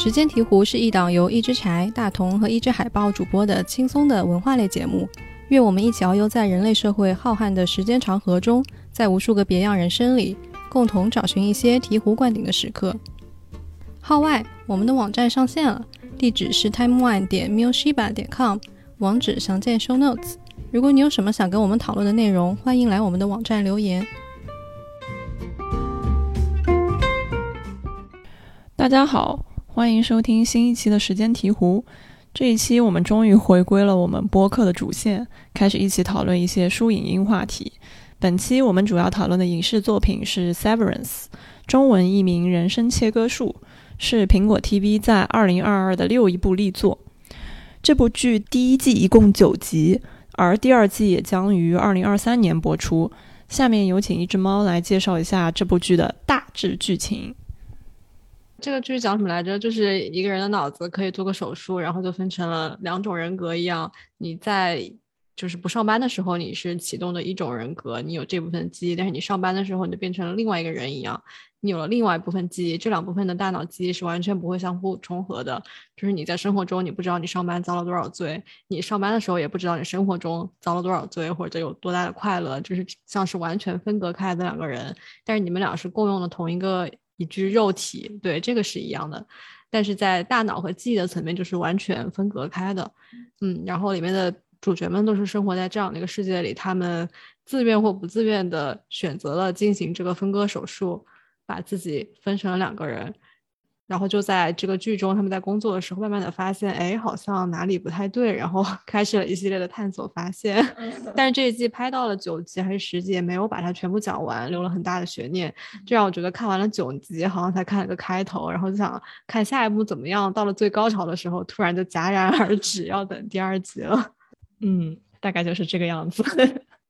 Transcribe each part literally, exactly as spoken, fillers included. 时间鹈鹕是一档由一只柴、大同和一只海豹主播的轻松的文化类节目，愿我们一起遨游在人类社会浩瀚的时间长河中，在无数个别样人生里，共同找寻一些醍醐灌顶的时刻。号外，我们的网站上线了，地址是 timeone 点 mushiba 点 com， 网址详见 show notes。如果你有什么想跟我们讨论的内容，欢迎来我们的网站留言。大家好，欢迎收听新一期的时间鹈鹕。这一期我们终于回归了我们播客的主线，开始一起讨论一些书影音话题。本期我们主要讨论的影视作品是 Severance， 中文译名《人生切割术》，是苹果 T V 在二零二二的又一部力作。这部剧第一季一共九集，而第二季也将于二零二三年播出。下面有请一只猫来介绍一下这部剧的大致剧情。这个剧讲什么来着？就是一个人的脑子可以做个手术，然后就分成了两种人格一样。你在就是不上班的时候，你是启动的一种人格，你有这部分记忆，但是你上班的时候，你就变成了另外一个人一样，你有了另外一部分记忆。这两部分的大脑记忆是完全不会相互重合的，就是你在生活中，你不知道你上班遭了多少罪，你上班的时候也不知道你生活中遭了多少罪，或者有多大的快乐，就是像是完全分隔开的两个人，但是你们俩是共用了同一个一具肉体，对，这个是一样的，但是在大脑和记忆的层面就是完全分隔开的。嗯，然后里面的主角们都是生活在这样的一个世界里，他们自愿或不自愿的选择了进行这个分割手术，把自己分成了两个人。然后就在这个剧中，他们在工作的时候慢慢的发现，哎，好像哪里不太对，然后开始了一系列的探索发现。但是这一季拍到了九集还是十集，也没有把它全部讲完，留了很大的悬念。这让我觉得看完了九集好像才看了个开头，然后就想看下一步怎么样，到了最高潮的时候突然就戛然而止，要等第二集了。嗯，大概就是这个样子。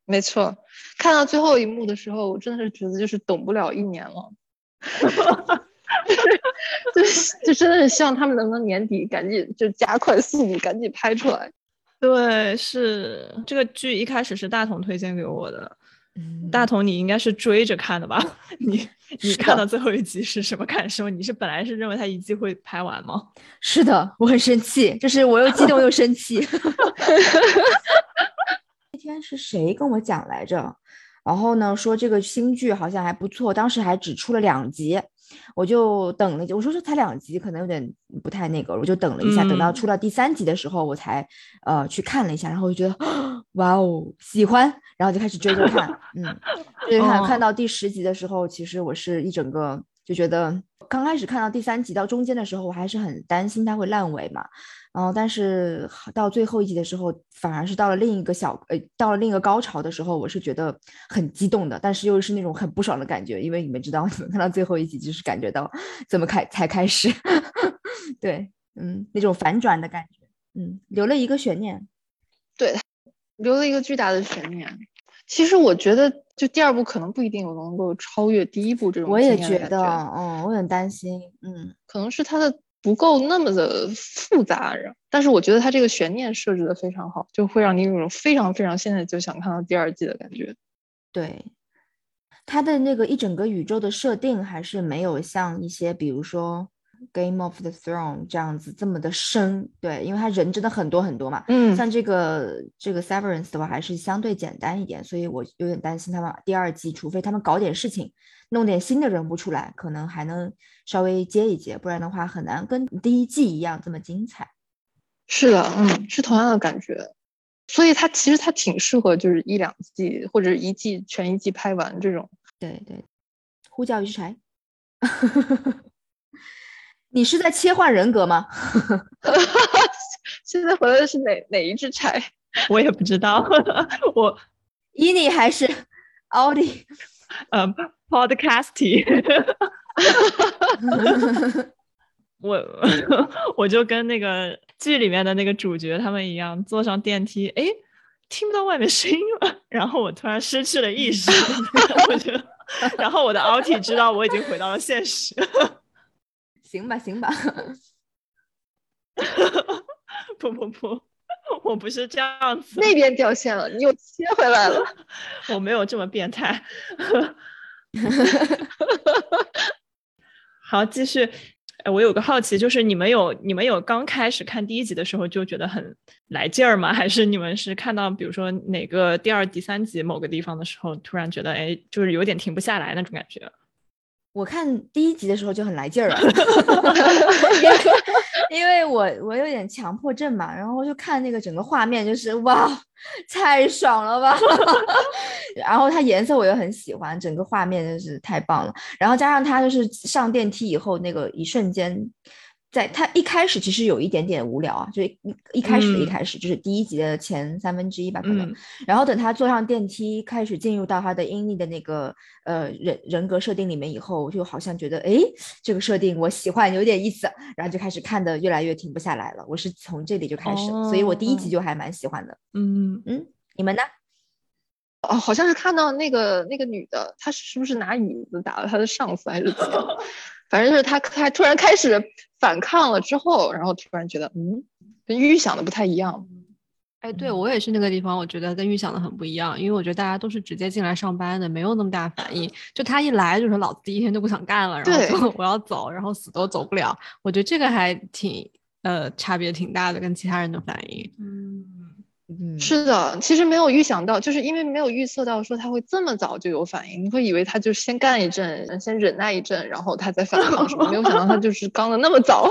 没错，看到最后一幕的时候，我真的是觉得就是等不了一年了。就是就真的是希望他们能不能年底赶紧就加快速度赶紧拍出来。对，是这个剧一开始是大同推荐给我的。嗯，大同你应该是追着看的吧？你你看到最后一集是什么感受？你是本来是认为他一季会拍完吗？是的，我很生气，就是我又激动又生气。那天是谁跟我讲来着？然后呢，说这个新剧好像还不错，当时还只出了两集。我就等了，我说说才两集，可能有点不太那个，我就等了一下，等到出了第三集的时候，我才呃去看了一下，然后我就觉得哇哦喜欢，然后就开始追着看，嗯，追着看，看到第十集的时候，其实我是一整个就觉得，刚开始看到第三集到中间的时候，我还是很担心它会烂尾嘛，然后但是到最后一集的时候，反而是到了另一个小呃到了另一个高潮的时候，我是觉得很激动的，但是又是那种很不爽的感觉，因为你们知道，你们看到最后一集就是感觉到怎么开才开始，对，嗯，那种反转的感觉，嗯，留了一个悬念，对，留了一个巨大的悬念。其实我觉得，就第二部可能不一定有能够超越第一部这种经验的感觉。我也觉得，嗯，我很担心，嗯，可能是它的不够那么的复杂，但是我觉得它这个悬念设置的非常好，就会让你有种非常非常现在就想看到第二季的感觉。对，它的那个一整个宇宙的设定还是没有像一些，比如说Game of the Thrones 这样子这么的深，对，因为他人真的很多很多嘛，嗯，像这个这个 Severance 的话还是相对简单一点，所以我有点担心他们第二季，除非他们搞点事情，弄点新的人物出来，可能还能稍微接一接，不然的话很难跟第一季一样这么精彩。是的，嗯，是同样的感觉，所以他其实他挺适合就是一两季或者一季全一季拍完这种。对对，呼叫一只柴。你是在切换人格吗？现在回来的是哪哪一只柴？我也不知道。我伊尼还是奥迪？嗯、um, ，Podcasty 。我我就跟那个剧里面的那个主角他们一样，坐上电梯，哎，听不到外面声音了，然后我突然失去了意识，我觉得，然后我的奥迪知道我已经回到了现实。行吧行吧。不不不，我不是这样子，那边掉线了，你又切回来了。我没有这么变态。好，继续。我有个好奇，就是你们有你们有刚开始看第一集的时候就觉得很来劲儿吗？还是你们是看到比如说哪个第二第三集某个地方的时候突然觉得哎，就是有点停不下来那种感觉？我看第一集的时候就很来劲儿了因为我我有点强迫症嘛，然后我就看那个整个画面，就是哇太爽了吧然后它颜色我又很喜欢，整个画面就是太棒了，然后加上它就是上电梯以后那个一瞬间，在它一开始其实有一点点无聊啊，就一一开始的一开始、嗯、就是第一集的前三分之一吧可能、嗯、然后等他坐上电梯开始进入到他的英丽的那个呃人人格设定里面以后，我就好像觉得哎这个设定我喜欢有点意思，然后就开始看的越来越停不下来了，我是从这里就开始、哦、所以我第一集就还蛮喜欢的。嗯嗯，你们呢？哦，好像是看到那个那个女的，她是不是拿椅子打了她的上司还是怎么样反正就是她她突然开始反抗了之后，然后突然觉得嗯跟预想的不太一样。哎，对，我也是那个地方我觉得跟预想的很不一样，因为我觉得大家都是直接进来上班的，没有那么大反应，就他一来就是老子第一天就不想干了，然后我要走，然后死都走不了，我觉得这个还挺呃差别挺大的跟其他人的反应。嗯嗯，是的，其实没有预想到，就是因为没有预测到说他会这么早就有反应，你会以为他就先干一阵，先忍耐一阵，然后他再反抗什么，没有想到他就是刚的那么早。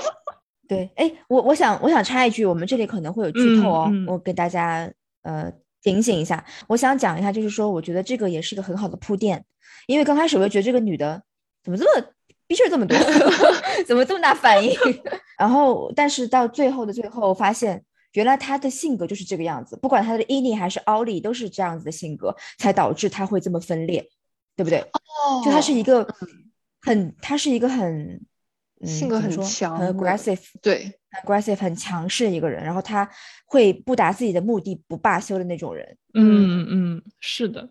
对，哎，我我想我想插一句，我们这里可能会有剧透哦，嗯嗯、我给大家呃警醒一下。我想讲一下，就是说，我觉得这个也是个很好的铺垫，因为刚开始我就觉得这个女的怎么这么逼事这么多，怎么这么大反应，然后但是到最后的最后发现。原来他的性格就是这个样子，不管他的伊利还是奥利都是这样子的性格，才导致他会这么分裂，对不对？哦，就他是一个很，他是一个很、嗯、性格很强，很 aggressive， 对 ，aggressive 很强势一个人，然后他会不达自己的目的不罢休的那种人。嗯嗯，是的。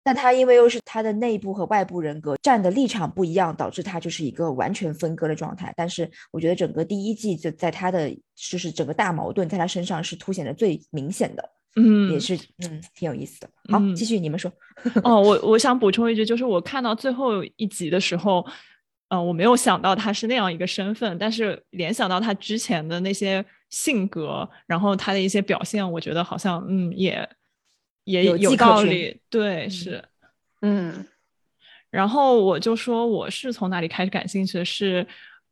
但他因为又是他的内部和外部人格站的立场不一样，导致他就是一个完全分割的状态。但是我觉得整个第一季就在他的就是整个大矛盾在他身上是凸显的最明显的，嗯，也是嗯挺有意思的。好，嗯、继续你们说。哦，我我想补充一句，就是我看到最后一集的时候，呃，我没有想到他是那样一个身份，但是联想到他之前的那些性格，然后他的一些表现，我觉得好像嗯也。也有道理，对，是，嗯，然后我就说我是从哪里开始感兴趣的是，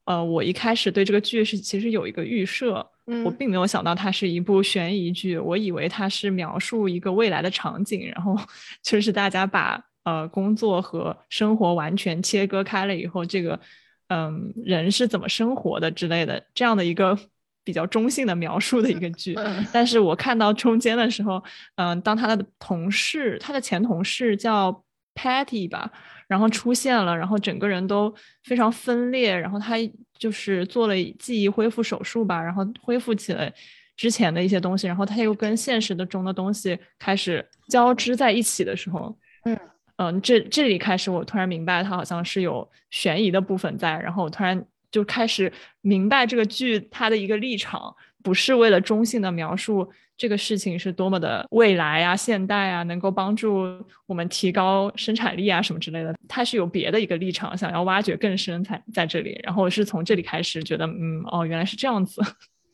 呃，我一开始对这个剧是其实有一个预设，嗯，我并没有想到它是一部悬疑剧，我以为它是描述一个未来的场景，然后就是大家把呃工作和生活完全切割开了以后，这个嗯、呃、人是怎么生活的之类的这样的一个。比较中性的描述的一个剧，但是我看到中间的时候，嗯、呃，当他的同事，他的前同事叫 Patty 吧，然后出现了，然后整个人都非常分裂，然后他就是做了记忆恢复手术吧，然后恢复起了之前的一些东西，然后他又跟现实的中的东西开始交织在一起的时候，嗯嗯、呃，这这里开始我突然明白，他好像是有悬疑的部分在，然后我突然。就开始明白这个剧它的一个立场不是为了中性的描述这个事情是多么的未来啊现代啊能够帮助我们提高生产力啊什么之类的，它是有别的一个立场想要挖掘更深才在这里，然后是从这里开始觉得嗯哦原来是这样子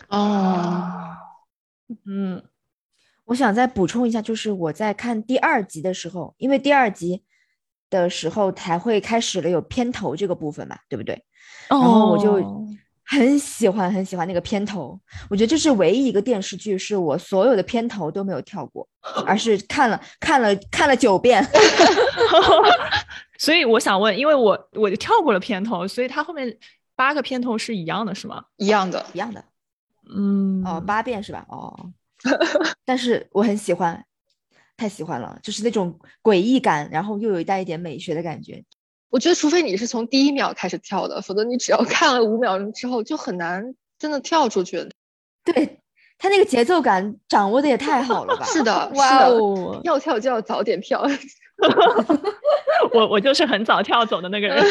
哦嗯，我想再补充一下，就是我在看第二集的时候，因为第二集的时候才会开始了有片头这个部分嘛，对不对？然后我就很喜欢很喜欢那个片头，我觉得这是唯一一个电视剧是我所有的片头都没有跳过，而是看了看了看了九遍所以我想问，因为我我就跳过了片头，所以它后面八个片头是一样的是吗？一样的一样的嗯哦八遍是吧？哦但是我很喜欢，太喜欢了，就是那种诡异感，然后又有带一点美学的感觉。我觉得除非你是从第一秒开始跳的，否则你只要看了五秒钟之后就很难真的跳出去。对，他那个节奏感掌握的也太好了吧。是的哇哦，要跳就要早点跳我我就是很早跳走的那个人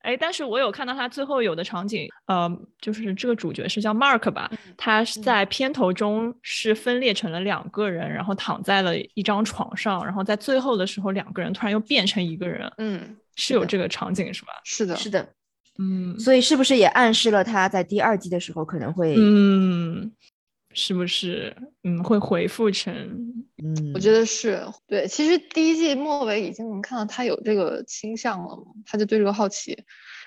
哎，但是我有看到他最后有的场景，呃，就是这个主角是叫 Mark 吧，他在片头中是分裂成了两个人，然后躺在了一张床上，然后在最后的时候，两个人突然又变成一个人，嗯，是有这个场景是吧？是的，是的，嗯，所以是不是也暗示了他在第二季的时候可能会，嗯，是不是嗯会回复成，嗯，我觉得是对。其实第一季末尾已经能看到他有这个倾向了，他就对这个好奇。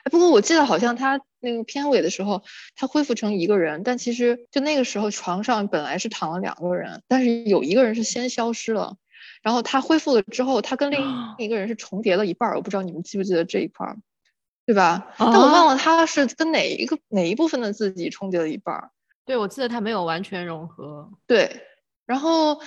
不过我记得好像他那个片尾的时候他恢复成一个人，但其实就那个时候床上本来是躺了两个人，但是有一个人是先消失了，然后他恢复了之后他跟另一个人是重叠了一半，我不知道你们记不记得这一块，对吧？但我忘了他是跟哪一个哪一部分的自己重叠了一半。对，我记得他没有完全融合。对，然后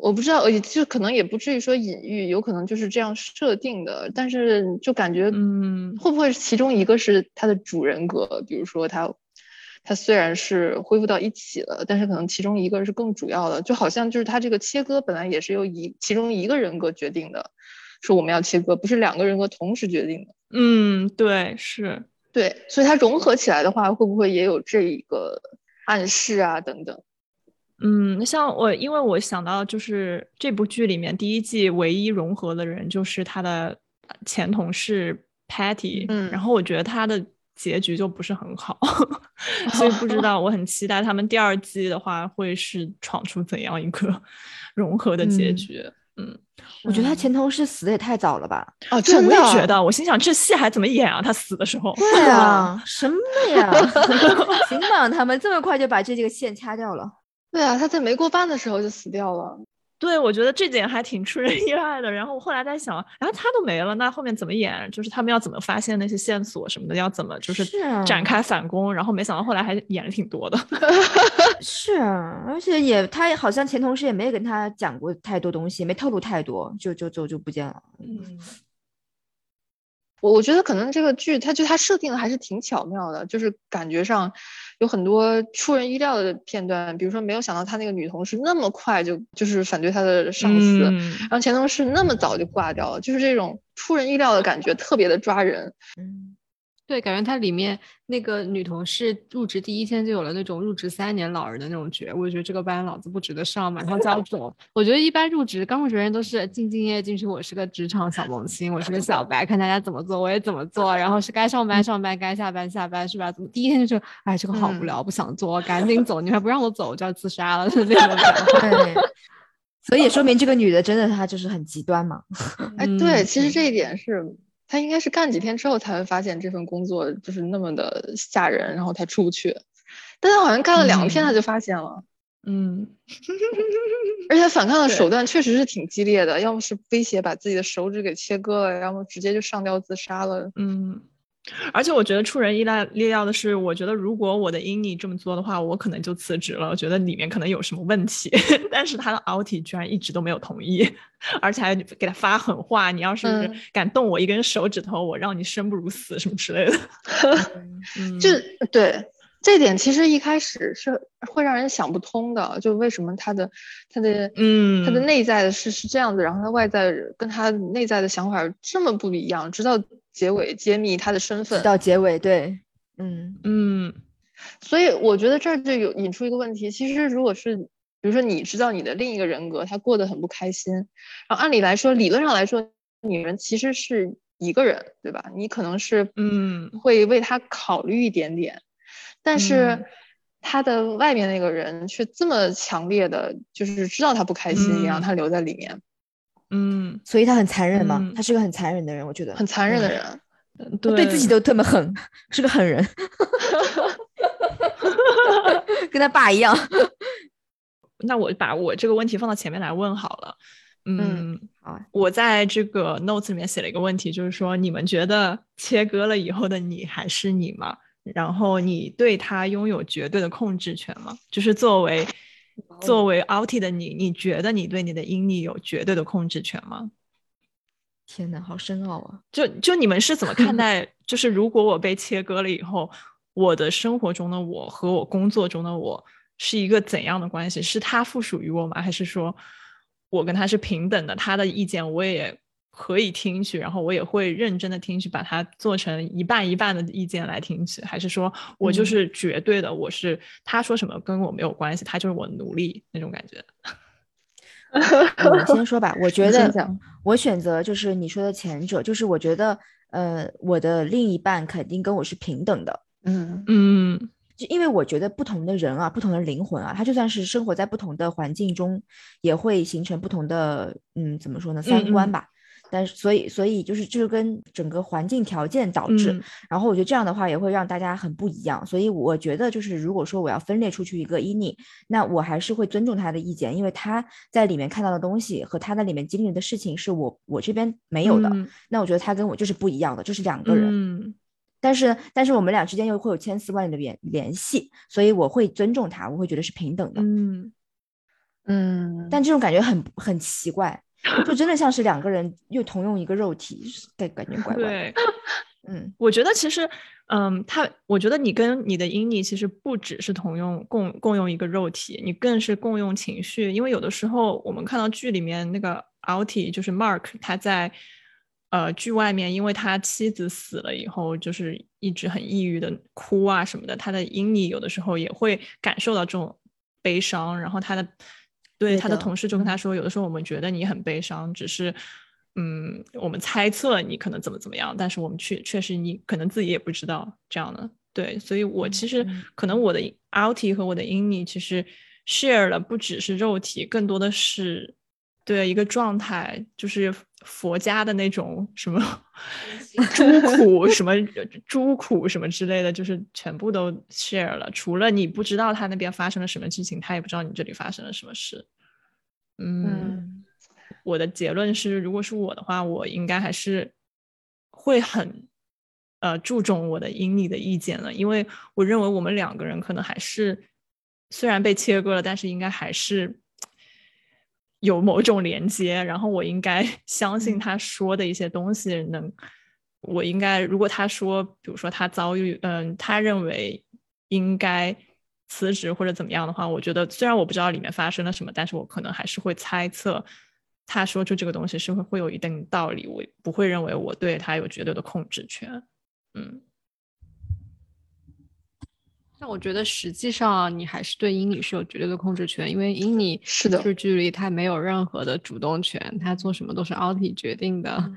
我不知道，就可能也不至于说隐喻，有可能就是这样设定的，但是就感觉嗯，会不会其中一个是他的主人格，比如说他他虽然是恢复到一起了，但是可能其中一个是更主要的，就好像就是他这个切割本来也是由一其中一个人格决定的，说我们要切割，不是两个人格同时决定的。嗯，对，是，对，所以它融合起来的话会不会也有这一个暗示啊等等。嗯，像我因为我想到就是这部剧里面第一季唯一融合的人就是他的前同事 Patty，嗯，然后我觉得他的结局就不是很好所以不知道，我很期待他们第二季的话会是闯出怎样一个融合的结局。嗯嗯，我觉得他前同事死的也太早了吧。哦，真的，我也觉得，我心想这戏还怎么演啊，他死的时候。对啊什么呀行吧，他们这么快就把这几个线掐掉了。对啊，他在没过半的时候就死掉了。对，我觉得这点还挺出人意外的。然后我后来在想，然后他都没了，那后面怎么演，就是他们要怎么发现那些线索什么的，要怎么就是展开反攻，啊，然后没想到后来还演了挺多的是啊，而且也他好像前同事也没跟他讲过太多东西，没透露太多，就就就就不见了。嗯，我我觉得可能这个剧他就他设定的还是挺巧妙的，就是感觉上有很多出人意料的片段，比如说没有想到他那个女同事那么快就就是反对他的上司，嗯，然后前同事那么早就挂掉了，就是这种出人意料的感觉特别的抓人。嗯，对，感觉他里面那个女同事入职第一天就有了那种入职三年老人的那种觉，我觉得这个班老子不值得上，马上就要走我觉得一般入职刚入职人都是兢兢业业进去，我是个职场小萌新，我是个小白，看大家怎么做我也怎么做，然后是该上班上班，该下班下班，是吧？怎么第一天就是哎这个好无聊，嗯，不想做，赶紧走，你还不让我走就要自杀了，就是那种感觉所以也说明这个女的真的她就是很极端嘛。哎，对，其实这一点是他应该是干几天之后才会发现这份工作就是那么的吓人，然后才出不去，但他好像干了两天他就发现了。嗯，而且反抗的手段确实是挺激烈的，要么是威胁把自己的手指给切割了，要么直接就上吊自杀了。嗯，而且我觉得出人意料的是，我觉得如果我的英妮这么做的话我可能就辞职了，我觉得里面可能有什么问题，但是他的奥体居然一直都没有同意，而且还给他发狠话，你要是敢动我一根手指头，嗯，我让你生不如死什么之类的就对这点其实一开始是会让人想不通的，就为什么他的他的嗯他的内在的是是这样子，然后他外在跟他内在的想法这么不一样，直到结尾揭秘他的身份，到结尾，对，嗯嗯，所以我觉得这就有引出一个问题，其实如果是比如说你知道你的另一个人格他过得很不开心，然后按理来说理论上来说你人其实是一个人，对吧？你可能是嗯会为他考虑一点点，嗯，但是他的外面那个人却这么强烈的就是知道他不开心一样，嗯，他留在里面。嗯，所以他很残忍嘛，嗯，他是个很残忍的人，我觉得很残忍的人，嗯，对, 对自己都这么狠，是个狠人跟他爸一样那我把我这个问题放到前面来问好了。 嗯, 嗯我在这个 notes 里面写了一个问题，就是说你们觉得切割了以后的你还是你吗？然后你对他拥有绝对的控制权吗？就是作为作为 outie 的你，你觉得你对你的英妮有绝对的控制权吗？天哪，好深奥啊！就就你们是怎么看待就是如果我被切割了以后，我的生活中的我和我工作中的我是一个怎样的关系？是他附属于我吗？还是说我跟他是平等的，他的意见我也可以听取，然后我也会认真的听取，把它做成一半一半的意见来听取？还是说我就是绝对的，嗯，我是他说什么跟我没有关系，他就是我奴隶那种感觉？我先说吧，我觉得我选择就是你说的前者，就是我觉得呃，我的另一半肯定跟我是平等的。嗯嗯，就因为我觉得不同的人啊，不同的灵魂啊，他就算是生活在不同的环境中，也会形成不同的，嗯，怎么说呢，三观吧。嗯嗯，但是所以所以就是就是跟整个环境条件导致、嗯、然后我觉得这样的话也会让大家很不一样，所以我觉得就是如果说我要分裂出去一个伊妮，那我还是会尊重他的意见，因为他在里面看到的东西和他在里面经历的事情是我我这边没有的、嗯、那我觉得他跟我就是不一样的，就是两个人、嗯、但是但是我们俩之间又会有千丝万缕的联系，所以我会尊重他，我会觉得是平等的。嗯嗯，但这种感觉很很奇怪，就真的像是两个人又同用一个肉体，感觉怪怪的。对，嗯，我觉得其实，嗯，他，我觉得你跟你的伊妮其实不只是同用共共用一个肉体，你更是共用情绪。因为有的时候我们看到剧里面那个 Outie 就是 Mark， 他在呃剧外面，因为他妻子死了以后，就是一直很抑郁的哭啊什么的，他的伊妮有的时候也会感受到这种悲伤，然后他的。对，他的同事就跟他说，有的时候我们觉得你很悲伤，只是嗯，我们猜测你可能怎么怎么样，但是我们确确实你可能自己也不知道这样的。对，所以我其实、嗯、可能我的 Outie 和我的 Inni 其实 share 了不只是肉体，更多的是对一个状态，就是佛家的那种什么诸苦什么诸苦什么之类的，就是全部都 share 了，除了你不知道他那边发生了什么事情，他也不知道你这里发生了什么事。嗯，嗯，我的结论是，如果是我的话，我应该还是会很呃注重我的因你的意见了，因为我认为我们两个人可能还是虽然被切割了，但是应该还是有某种连接，然后我应该相信他说的一些东西能，我应该如果他说，比如说他遭遇，嗯、呃，他认为应该辞职或者怎么样的话，我觉得虽然我不知道里面发生了什么，但是我可能还是会猜测他说出这个东西是会会有一定道理，我不会认为我对他有绝对的控制权。嗯，但我觉得实际上你还是对伊妮是有绝对的控制权，因为伊妮是的，就是剧里他没有任何的主动权，他做什么都是奥体决定的、嗯、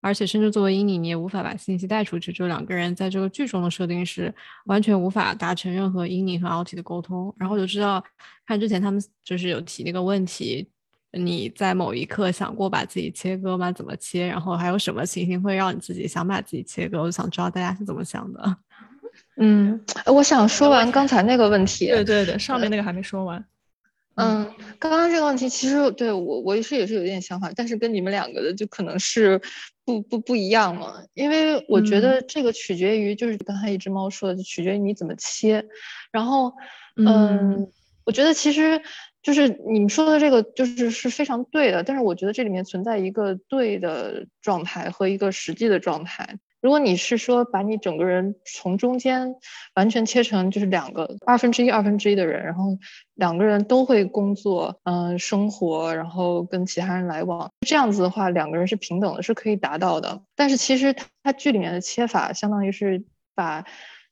而且甚至作为伊妮你也无法把信息带出去，就两个人在这个剧中的设定是完全无法达成任何伊妮和奥体的沟通。然后我就知道看之前他们就是有提那个问题，你在某一刻想过把自己切割吗？怎么切？然后还有什么情形会让你自己想把自己切割？我想知道大家是怎么想的。嗯，我想说完刚才那个问题。对对对，上面那个还没说完。嗯，嗯，刚刚这个问题其实对我我也是也是有点想法，但是跟你们两个的就可能是不不不一样了，因为我觉得这个取决于、嗯、就是刚才一只猫说的，就取决于你怎么切。然后 嗯, 嗯，我觉得其实就是你们说的这个就是是非常对的，但是我觉得这里面存在一个对的状态和一个实际的状态。如果你是说把你整个人从中间完全切成就是两个二分之一二分之一的人，然后两个人都会工作嗯、呃、生活，然后跟其他人来往，这样子的话两个人是平等的，是可以达到的。但是其实它剧里面的切法相当于是把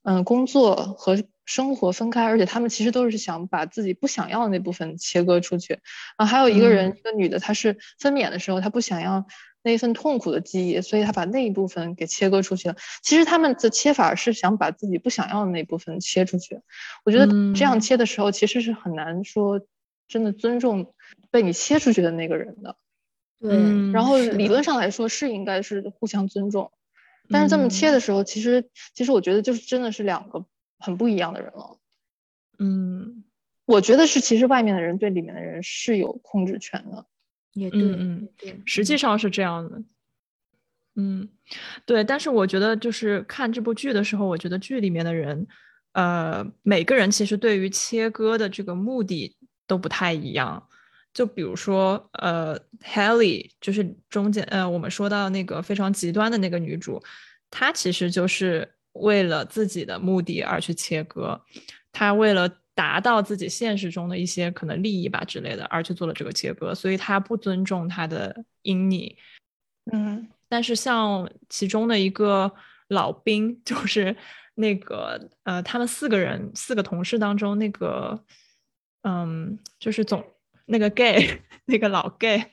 嗯、呃、工作和生活分开，而且他们其实都是想把自己不想要的那部分切割出去。啊，还有一个人、嗯、一个女的，她是分娩的时候她不想要那一份痛苦的记忆，所以他把那一部分给切割出去了。其实他们的切法是想把自己不想要的那部分切出去。我觉得这样切的时候其实是很难说真的尊重被你切出去的那个人的。对、嗯，然后理论上来说是应该是互相尊重，但是这么切的时候其实其实我觉得就是真的是两个很不一样的人了。嗯，我觉得是其实外面的人对里面的人是有控制权的。也对，嗯嗯，实际上是这样的。嗯，对，但是我觉得就是看这部剧的时候，我觉得剧里面的人呃每个人其实对于切割的这个目的都不太一样。就比如说呃 Haley 就是中间呃我们说到那个非常极端的那个女主，她其实就是为了自己的目的而去切割，她为了达到自己现实中的一些可能利益吧之类的而去做了这个切割，所以他不尊重他的因你。嗯，但是像其中的一个老兵，就是那个呃他们四个人四个同事当中那个嗯就是总那个 gay 那个老 gay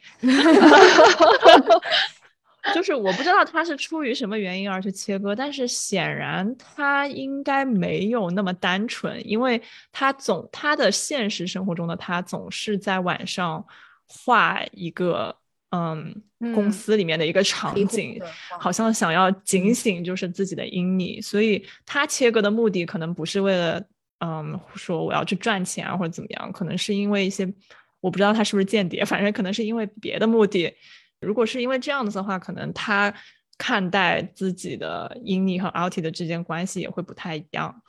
就是我不知道他是出于什么原因而去切割，但是显然他应该没有那么单纯，因为他总他的现实生活中的他总是在晚上画一个嗯公司里面的一个场景、嗯、好像想要警醒就是自己的阴影、嗯、所以他切割的目的可能不是为了嗯说我要去赚钱啊或者怎么样，可能是因为一些我不知道他是不是间谍，反正可能是因为别的目的。如果是因为这样子的话，可能他看待自己的阴历和 outie 的之间关系也会不太一样。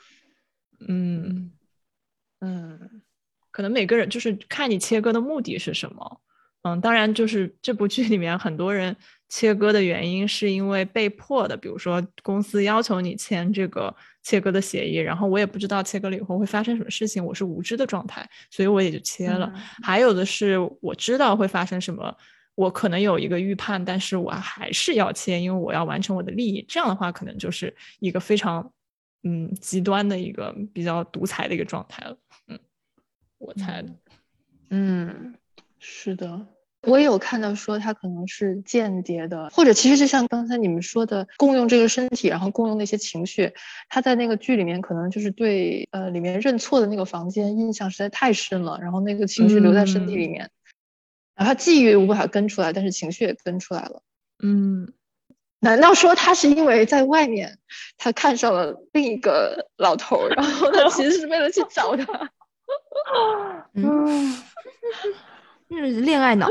嗯嗯，可能每个人就是看你切割的目的是什么。嗯，当然就是这部剧里面很多人切割的原因是因为被迫的，比如说公司要求你签这个切割的协议，然后我也不知道切割了以后会发生什么事情，我是无知的状态，所以我也就切了、嗯、还有的是我知道会发生什么，我可能有一个预判，但是我还是要切，因为我要完成我的利益。这样的话可能就是一个非常嗯极端的一个比较独裁的一个状态了。嗯，我猜的。嗯，是的，我也有看到说他可能是间谍的，或者其实就像刚才你们说的共用这个身体，然后共用那些情绪。他在那个剧里面可能就是对呃里面认错的那个房间印象实在太深了，然后那个情绪留在身体里面、嗯，哪怕记忆无法跟出来，但是情绪也跟出来了。嗯，难道说他是因为在外面他看上了另一个老头，然后他其实是为了去找他？嗯，恋爱脑。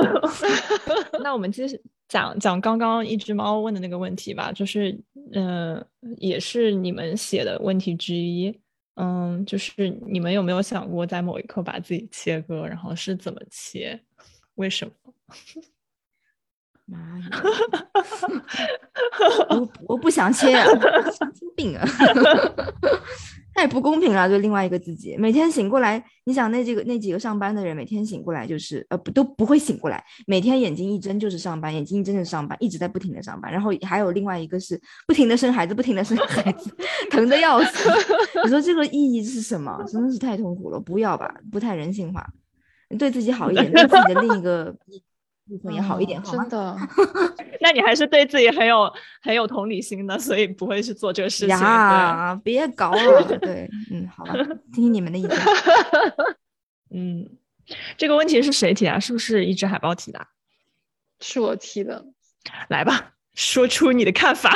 那我们继续讲讲刚刚一只猫问的那个问题吧，就是嗯、呃，也是你们写的问题之一。嗯，就是你们有没有想过在某一刻把自己切割，然后是怎么切？为什么？妈呀！我我不想切啊，神经病啊！太不公平了，对另外一个自己。每天醒过来，你想那几个那几个上班的人，每天醒过来就是呃不都不会醒过来，每天眼睛一睁就是上班，眼睛一睁就上班，一直在不停的上班。然后还有另外一个是不停的生孩子，不停的生孩子，疼得要死。你说这个意义是什么？真的是太痛苦了，不要吧，不太人性化。对自己好一点，对自己的另一个部分也好一点，好真的。那你还是对自己很有很有同理心的，所以不会去做这个事情呀。别搞了，对，嗯，好吧，听听你们的意见。嗯，这个问题是谁提啊？是不是一只海豹提的？是我提的。来吧，说出你的看法。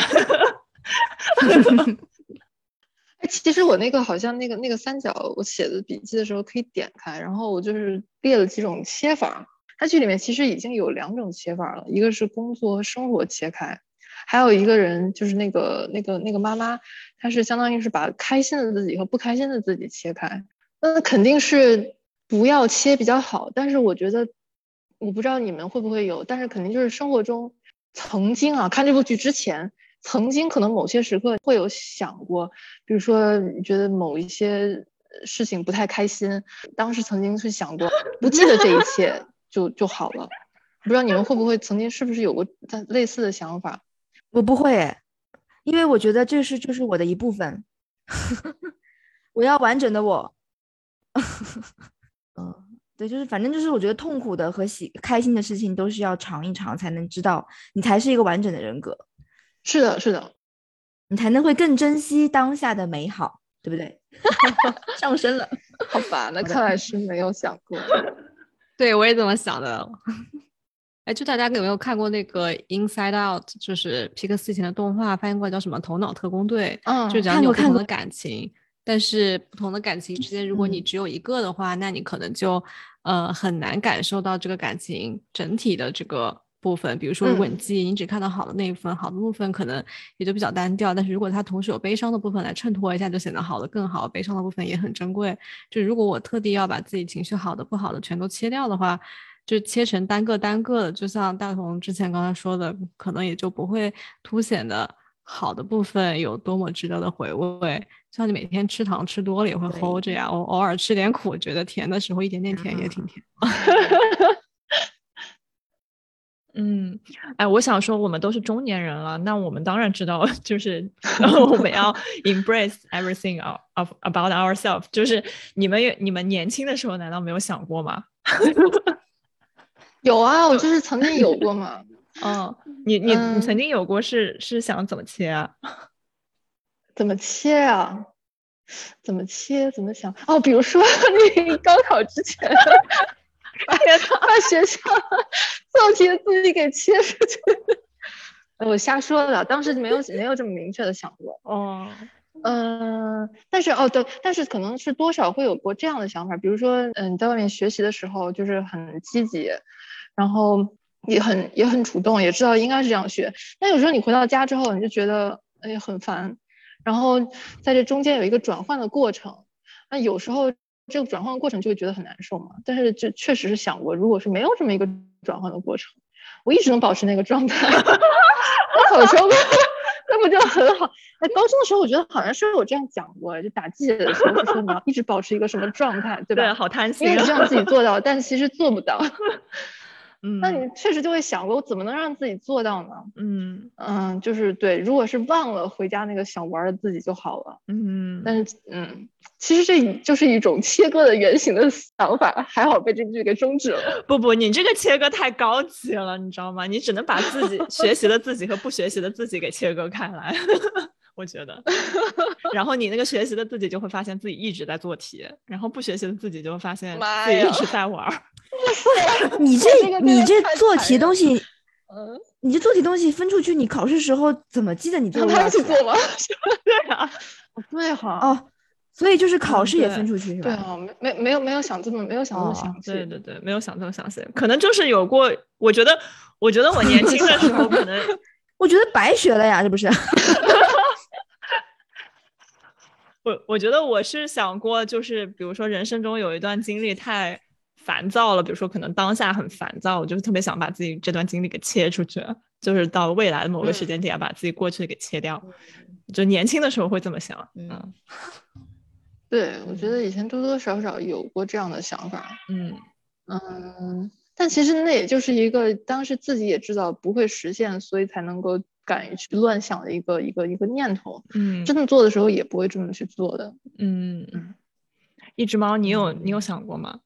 其实我那个好像那个那个三角，我写的笔记的时候可以点开，然后我就是列了几种切法。它剧里面其实已经有两种切法了，一个是工作和生活切开，还有一个人就是那个那个那个妈妈，她是相当于是把开心的自己和不开心的自己切开。那肯定是不要切比较好，但是我觉得我不知道你们会不会有，但是肯定就是生活中曾经啊，看这部剧之前。曾经可能某些时刻会有想过，比如说你觉得某一些事情不太开心，当时曾经是想过不记得这一切就就好了。不知道你们会不会曾经是不是有过类似的想法？我不会，因为我觉得这是就是我的一部分。我要完整的我。嗯。对，就是反正就是我觉得痛苦的和喜开心的事情都是要尝一尝才能知道，你才是一个完整的人格。是的，是的，你才能会更珍惜当下的美好，对不对？上升了，好吧，那看来是没有想过。对，我也这么想的。哎，就大家有没有看过那个 Inside Out， 就是皮克斯以前的动画，翻译过来叫什么《头脑特工队》？嗯，就讲有不同的感情，但是不同的感情之间，如果你只有一个的话，嗯、那你可能就呃很难感受到这个感情整体的这个。部分，比如说如果你记忆你只看到好的那一份、嗯、好的部分可能也就比较单调，但是如果它同时有悲伤的部分来衬托一下，就显得好的更好，悲伤的部分也很珍贵。就如果我特地要把自己情绪好的不好的全都切掉的话，就切成单个单个的，就像大同之前刚才说的，可能也就不会凸显的好的部分有多么值得的回味。就像你每天吃糖吃多了也会齁着呀，我偶尔吃点苦，觉得甜的时候一点点甜也挺甜。嗯，哎，我想说我们都是中年人了，那我们当然知道就是我们要 embrace everything of, about ourselves。 就是你们你们年轻的时候难道没有想过吗？有啊，我就是曾经有过嘛。哦，你你、嗯、你曾经有过是是想怎么切啊？怎么切啊？怎么切？怎么想？哦，比如说你高考之前，把把学校做题自己给切出去。我瞎说的，当时没有没有这么明确的想过。哦。嗯、呃，但是哦对，但是可能是多少会有过这样的想法，比如说，嗯、呃，你在外面学习的时候就是很积极，然后也很也很主动，也知道应该是这样学。但有时候你回到家之后，你就觉得哎很烦，然后在这中间有一个转换的过程，那有时候这个转换的过程就会觉得很难受嘛。但是就确实是想过，如果是没有这么一个转换的过程，我一直能保持那个状态，我好受。那不就很好？哎，高中的时候我觉得好像是我这样讲过，就打记的时候说你要一直保持一个什么状态，对吧？对，好贪心、啊，因为你这样自己做到，但其实做不到。嗯，那你确实就会想过，我怎么能让自己做到呢？嗯嗯，就是对，如果是忘了回家那个想玩的自己就好了。嗯，但是嗯，其实这就是一种切割的原型的想法，还好被这句给终止了。不不，你这个切割太高级了，你知道吗？你只能把自己学习的自己和不学习的自己给切割开来，我觉得。然后你那个学习的自己就会发现自己一直在做题，然后不学习的自己就会发现自己一直在玩。你这你这做题东西，嗯，你这做题东西分出去，你考试时候怎么记得你做了？他去做了，对啊，对哈，哦，所以就是考试也分出去是吧？对啊，没没有没有想这么没有想这么详细，对对对，没有想这么详细，可能就是有过，我觉得我觉得我年轻的时候可能，我觉得白学了呀，这不是？我我觉得我是想过，就是比如说人生中有一段经历太烦躁了，比如说可能当下很烦躁，我就特别想把自己这段经历给切出去，就是到未来的某个时间点把自己过去给切掉、嗯、就年轻的时候会这么想。 嗯, 嗯，对，我觉得以前多多少少有过这样的想法。嗯嗯，但其实那也就是一个当时自己也知道不会实现，所以才能够敢于去乱想的一个一个一个念头。嗯，真的做的时候也不会这么去做的。嗯嗯，一只猫，你有你有想过吗？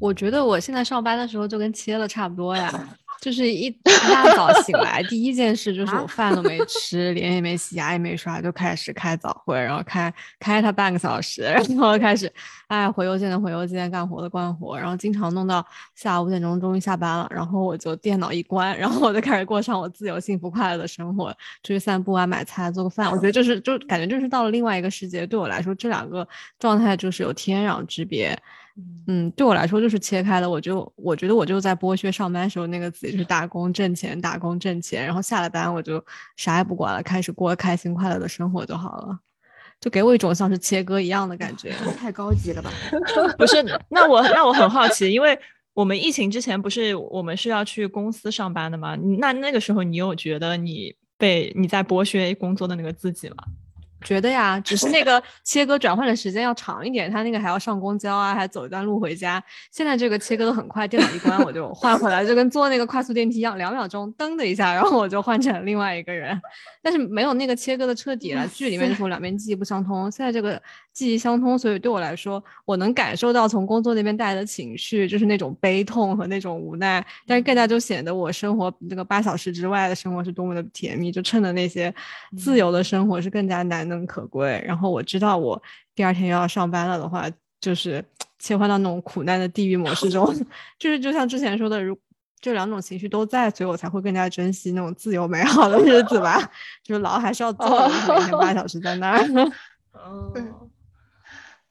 我觉得我现在上班的时候就跟切了差不多呀，就是一大早醒来第一件事就是我饭都没吃，脸也没洗，牙也没刷，就开始开早会，然后开开它半个小时，然后开始哎回邮件的回邮件，干活的干活，然后经常弄到下午五点钟终于下班了，然后我就电脑一关，然后我就开始过上我自由幸福快乐的生活，出去散步啊，买菜，做个饭。我觉得就是就感觉就是到了另外一个世界，对我来说这两个状态就是有天壤之别。嗯，对我来说就是切开了，我就我觉得我就在剥削上班的时候那个自己是打工挣钱打工挣钱，然后下了班我就啥也不管了，开始过开心快乐的生活就好了，就给我一种像是切割一样的感觉。太高级了吧？不是，那我那我很好奇，因为我们疫情之前不是我们是要去公司上班的吗？那那个时候你有觉得你被你在剥削工作的那个自己吗？觉得呀，只是那个切割转换的时间要长一点，他那个还要上公交啊，还走一段路回家。现在这个切割的很快，电脑一关我就换回来，就跟坐那个快速电梯一样，两秒钟噔的一下，然后我就换成另外一个人。但是没有那个切割的彻底了，剧里面说两边记忆不相通，现在这个记忆相通，所以对我来说，我能感受到从工作那边带来的情绪，就是那种悲痛和那种无奈，但是更加就显得我生活这个八小时之外的生活是多么的甜蜜，就趁着那些自由的生活是更加难能可贵。然后我知道我第二天要上班了的话，就是切换到那种苦难的地狱模式中，就是就像之前说的，如这两种情绪都在，所以我才会更加珍惜那种自由美好的日子吧。就是老还是要做的，每天八小时在那儿。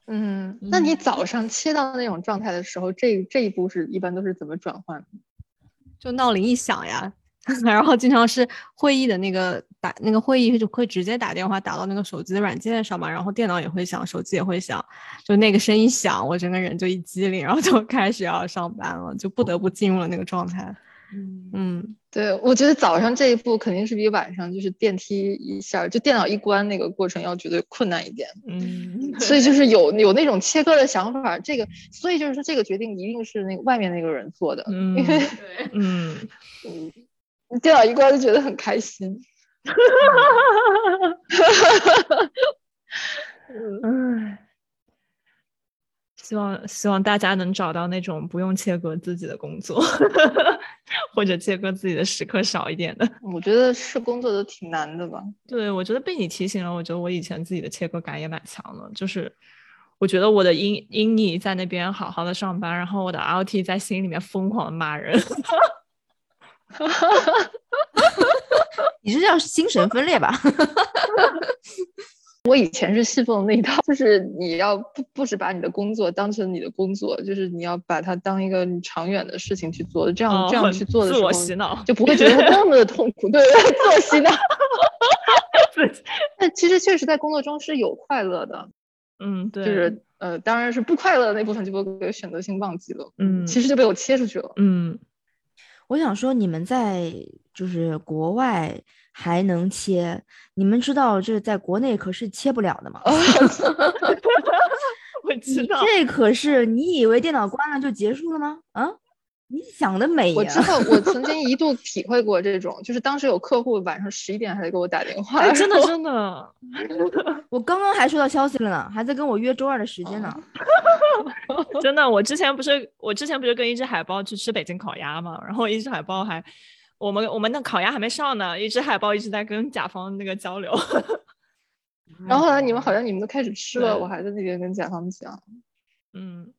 嗯，那你早上切到那种状态的时候，这这一步是一般都是怎么转换的？就闹铃一响呀。然后经常是会议的那个打那个会议就会直接打电话打到那个手机的软件上嘛，然后电脑也会响，手机也会响，就那个声音响，我整个人就一激灵，然后就开始要上班了，就不得不进入了那个状态。嗯，对，我觉得早上这一步肯定是比晚上就是电梯一下就电脑一关那个过程要觉得困难一点。嗯，所以就是有有那种切割的想法，这个所以就是说这个决定一定是那个外面那个人做的。嗯，因为嗯嗯。电脑一关就觉得很开心。嗯，希望希望大家能找到那种不用切割自己的工作或者切割自己的时刻少一点的。我觉得是工作都挺难的吧。对，我觉得被你提醒了，我觉得我以前自己的切割感也蛮强的，就是我觉得我的英英译在那边好好的上班，然后我的 R T 在心里面疯狂的骂人你是叫精神分裂吧我以前是信奉那一套，就是你要不不只把你的工作当成你的工作，就是你要把它当一个长远的事情去做，这样、哦、这样去做的时候自我洗脑就不会觉得那么的痛苦对自我洗脑但其实确实在工作中是有快乐的，嗯，对，就是呃，当然是不快乐的那部分就被选择性忘记了，嗯，其实就被我切出去了，嗯。我想说，你们在就是国外还能切，你们知道这在国内可是切不了的吗？我知道，这可是你以为电脑关了就结束了吗？啊？你想的美呀！我知道，我曾经一度体会过这种，就是当时有客户晚上十一点还在给我打电话，哎、真的真的，我刚刚还收到消息了呢，还在跟我约周二的时间呢。真的，我之前不是我之前不是跟一只海豹去吃北京烤鸭嘛，然后一只海豹还我们我们那烤鸭还没上呢，一只海豹一直在跟甲方那个交流，然后后来你们好像你们都开始吃了，我还在那边跟甲方讲，嗯。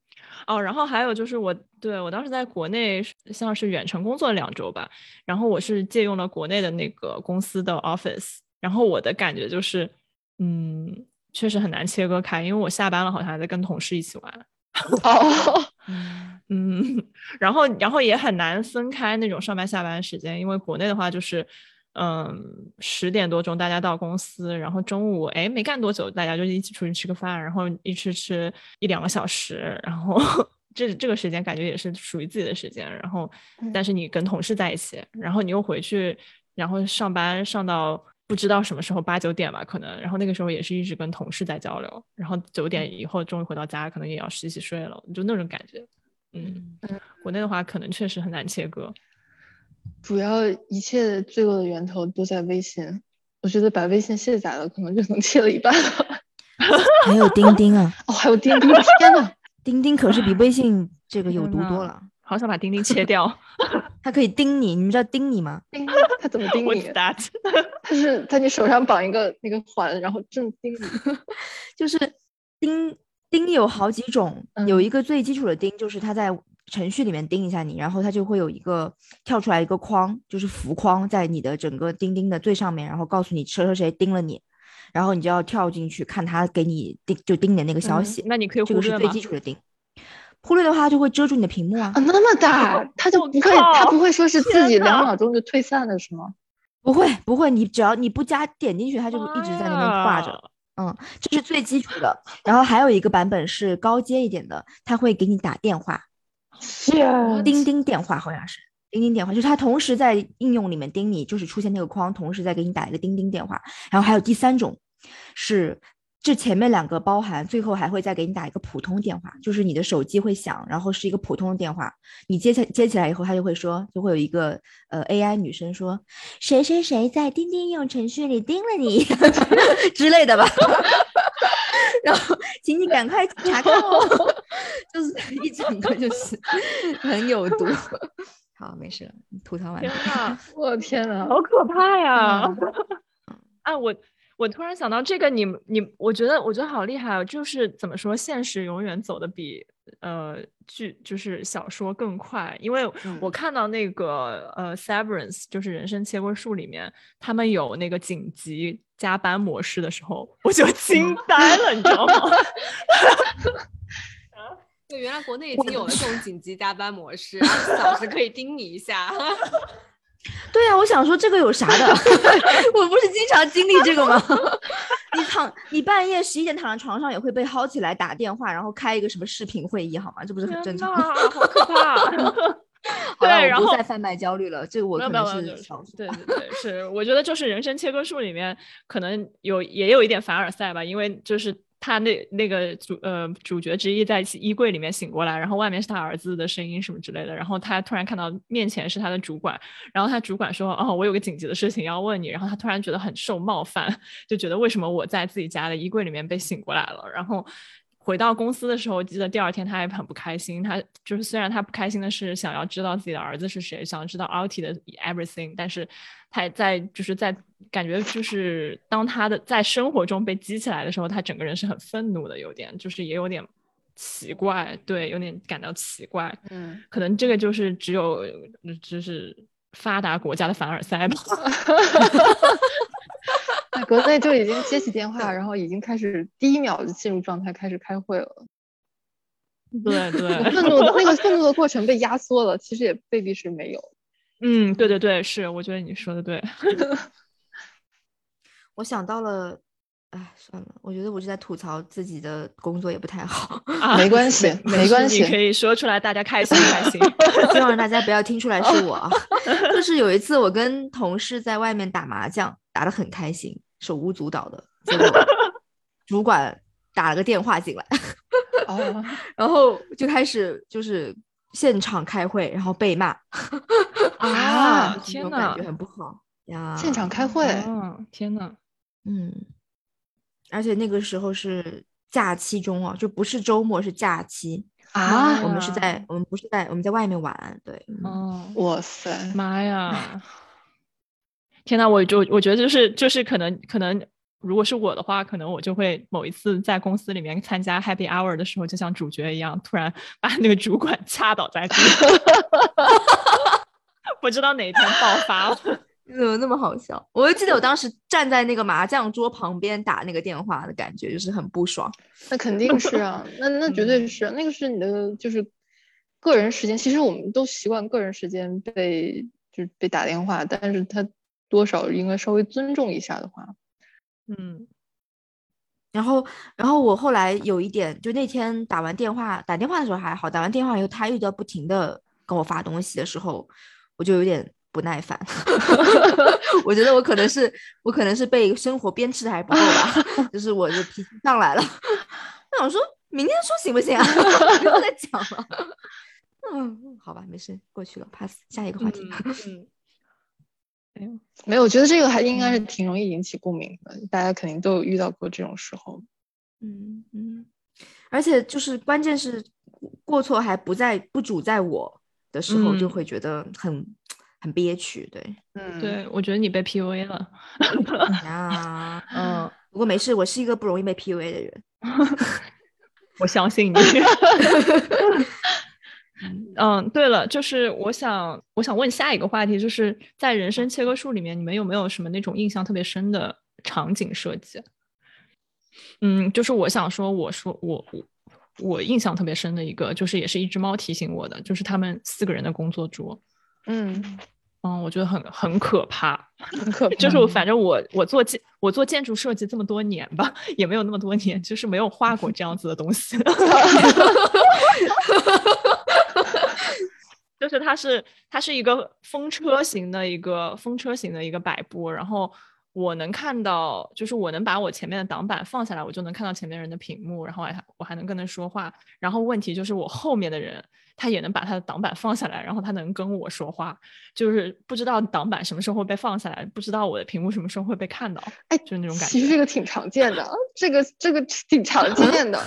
哦，然后还有就是我对我当时在国内像是远程工作两周吧，然后我是借用了国内的那个公司的 office， 然后我的感觉就是嗯，确实很难切割开，因为我下班了好像还在跟同事一起玩哦，嗯，然后然后也很难分开那种上班下班时间，因为国内的话就是嗯，十点多钟大家到公司，然后中午哎没干多久，大家就一起出去吃个饭，然后一吃吃一两个小时，然后这这个时间感觉也是属于自己的时间，然后但是你跟同事在一起，然后你又回去，然后上班上到不知道什么时候八九点吧可能，然后那个时候也是一直跟同事在交流，然后九点以后终于回到家，可能也要洗洗睡了，就那种感觉。嗯，国内的话可能确实很难切割。主要一切罪恶的源头都在微信，我觉得把微信卸载了可能就能切了一半了。还有钉钉啊哦，还有钉钉，天哪钉钉可是比微信这个有毒多了，好想把钉钉切掉它可以钉你，你们知道钉你吗？钉它怎么钉你？它是在你手上绑一个那个环，然后正钉你就是钉钉有好几种，有一个最基础的钉就是它在程序里面钉一下你，然后它就会有一个跳出来一个框，就是浮框在你的整个钉钉的最上面，然后告诉你谁谁谁钉了你，然后你就要跳进去看他给你钉就钉你的那个消息、嗯、那你可以忽略吗？这个是最基础的钉，忽略的话就会遮住你的屏幕啊、哦、那么大他就不会他不会说是自己两秒钟就退散了是吗？不会不会，你只要你不加点进去他就一直在那边挂着、啊嗯，这是最基础的。然后还有一个版本是高阶一点的，他会给你打电话，钉钉电话好像是钉钉电话，就是它同时在应用里面钉你，就是出现那个框，同时在给你打一个钉钉电话。然后还有第三种是这前面两个包含，最后还会再给你打一个普通电话，就是你的手机会响，然后是一个普通的电话，你接起接起来以后它就会说，就会有一个呃 A I 女生说谁谁谁在钉钉应用程序里钉了你之类的吧然后请你赶快查看哦就是一整个就是很有毒好没事了，吐槽完了。天哪我天哪好可怕呀、嗯、啊我我突然想到这个，你你我觉得我觉得好厉害啊、哦、就是怎么说，现实永远走的比呃剧就是小说更快，因为我看到那个、嗯、呃 Severance 就是人生切割术里面他们有那个紧急加班模式的时候，我就惊呆了、嗯、你知道吗对，原来国内已经有了这种紧急加班模式，小时可以盯你一下。对啊，我想说这个有啥的？我不是经常经历这个吗？你躺，你半夜十一点躺在床上也会被薅起来打电话，然后开一个什么视频会议，好吗？这不是很正常？好可怕！对，然后再贩卖焦虑了，这个我可能是少数。对对对，是，我觉得就是人生切割术里面可能有也有一点凡尔赛吧，因为就是。他那那个主呃主角之一在衣柜里面醒过来，然后外面是他儿子的声音什么之类的，然后他突然看到面前是他的主管，然后他主管说哦我有个紧急的事情要问你，然后他突然觉得很受冒犯，就觉得为什么我在自己家的衣柜里面被醒过来了，然后回到公司的时候，记得第二天他还很不开心，他就是虽然他不开心的是想要知道自己的儿子是谁，想知道 Outie 的 everything， 但是他在就是在感觉就是当他的在生活中被激起来的时候，他整个人是很愤怒的，有点就是也有点奇怪，对，有点感到奇怪，嗯，可能这个就是只有就是发达国家的凡尔赛吧。国内就已经接起电话，然后已经开始第一秒就进入状态，开始开会了。对对，愤怒的那个愤怒的过程被压缩了，其实也未必是没有。嗯，对对对，是，我觉得你说的对。我想到了，哎，算了，我觉得我就在吐槽自己的工作也不太好，啊、没关系，没关系，你可以说出来，大家开心开心，希望大家不要听出来是我啊。就是有一次我跟同事在外面打麻将，打得很开心。手舞足蹈的，结果主管打了个电话进来，然后就开始就是现场开会，然后被骂。啊，天哪，感觉很不好呀！现场开会，啊、天哪，嗯，而且那个时候是假期中啊，就不是周末，是假期啊。我们是在我们不是在我们在外面玩，对，哦，哇塞，妈呀！天哪，我就我觉得就是就是可能可能，如果是我的话，可能我就会某一次在公司里面参加 Happy Hour 的时候，就像主角一样，突然把那个主管掐倒在地，不知道哪天爆发了。你怎么那么好笑？我就记得我当时站在那个麻将桌旁边打那个电话的感觉，就是很不爽。那肯定是啊，那那绝对是、啊，那个是你的就是个人时间。其实我们都习惯个人时间被就是被打电话，但是他。多少应该稍微尊重一下的话，嗯，然后然后我后来有一点，就那天打完电话打电话的时候还好，打完电话以后他遇到不停的跟我发东西的时候，我就有点不耐烦。我觉得我可能是我可能是被生活鞭笞的还不够吧，就是我就脾气上来了。那我说明天说行不行啊？不要再讲了。嗯，好吧，没事，过去了 pass 下一个话题。嗯。嗯没有，我觉得这个还应该是挺容易引起共鸣的、嗯、大家肯定都有遇到过这种时候。嗯嗯，而且就是关键是过错还不在不主在我的时候，就会觉得很、嗯、很憋屈。对，嗯，对，我觉得你被 P U A 了。啊，嗯，不过没事，我是一个不容易被 P U A 的人。我相信你。嗯，对了，就是我想我想问下一个话题，就是在人生切割术里面，你们有没有什么那种印象特别深的场景设计？嗯，就是我想说我说我我印象特别深的一个，就是也是一只猫提醒我的，就是他们四个人的工作桌。嗯嗯，我觉得很很可怕，很可怕。就是我反正我我做建我做建筑设计这么多年吧，也没有那么多年，就是没有画过这样子的东西。就是它是它是一个风车型的一个风车型的一个摆布，然后我能看到，就是我能把我前面的挡板放下来，我就能看到前面人的屏幕，然后我还能跟他说话。然后问题就是我后面的人他也能把他的挡板放下来，然后他能跟我说话，就是不知道挡板什么时候会被放下来，不知道我的屏幕什么时候会被看到。哎，就是那种感觉。其实这个挺常见的，这个这个挺常见的。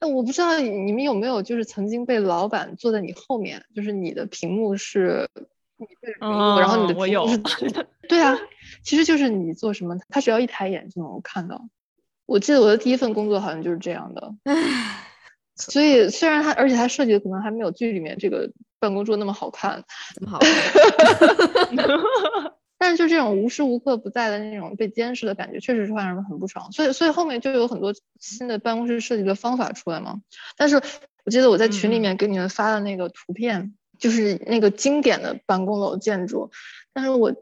那我不知道你们有没有就是曾经被老板坐在你后面，就是你的屏幕是你对着屏幕、嗯、然后你的屏幕是对啊，其实就是你做什么他只要一抬眼就能看到。我记得我的第一份工作好像就是这样的。所以虽然他而且他设计的可能还没有剧里面这个办公桌那么好看，怎么好看。但是就这种无时无刻不在的那种被监视的感觉，确实是让人很不爽。所以所以后面就有很多新的办公室设计的方法出来嘛。但是我记得我在群里面给你们发的那个图片、嗯、就是那个经典的办公楼建筑。但是我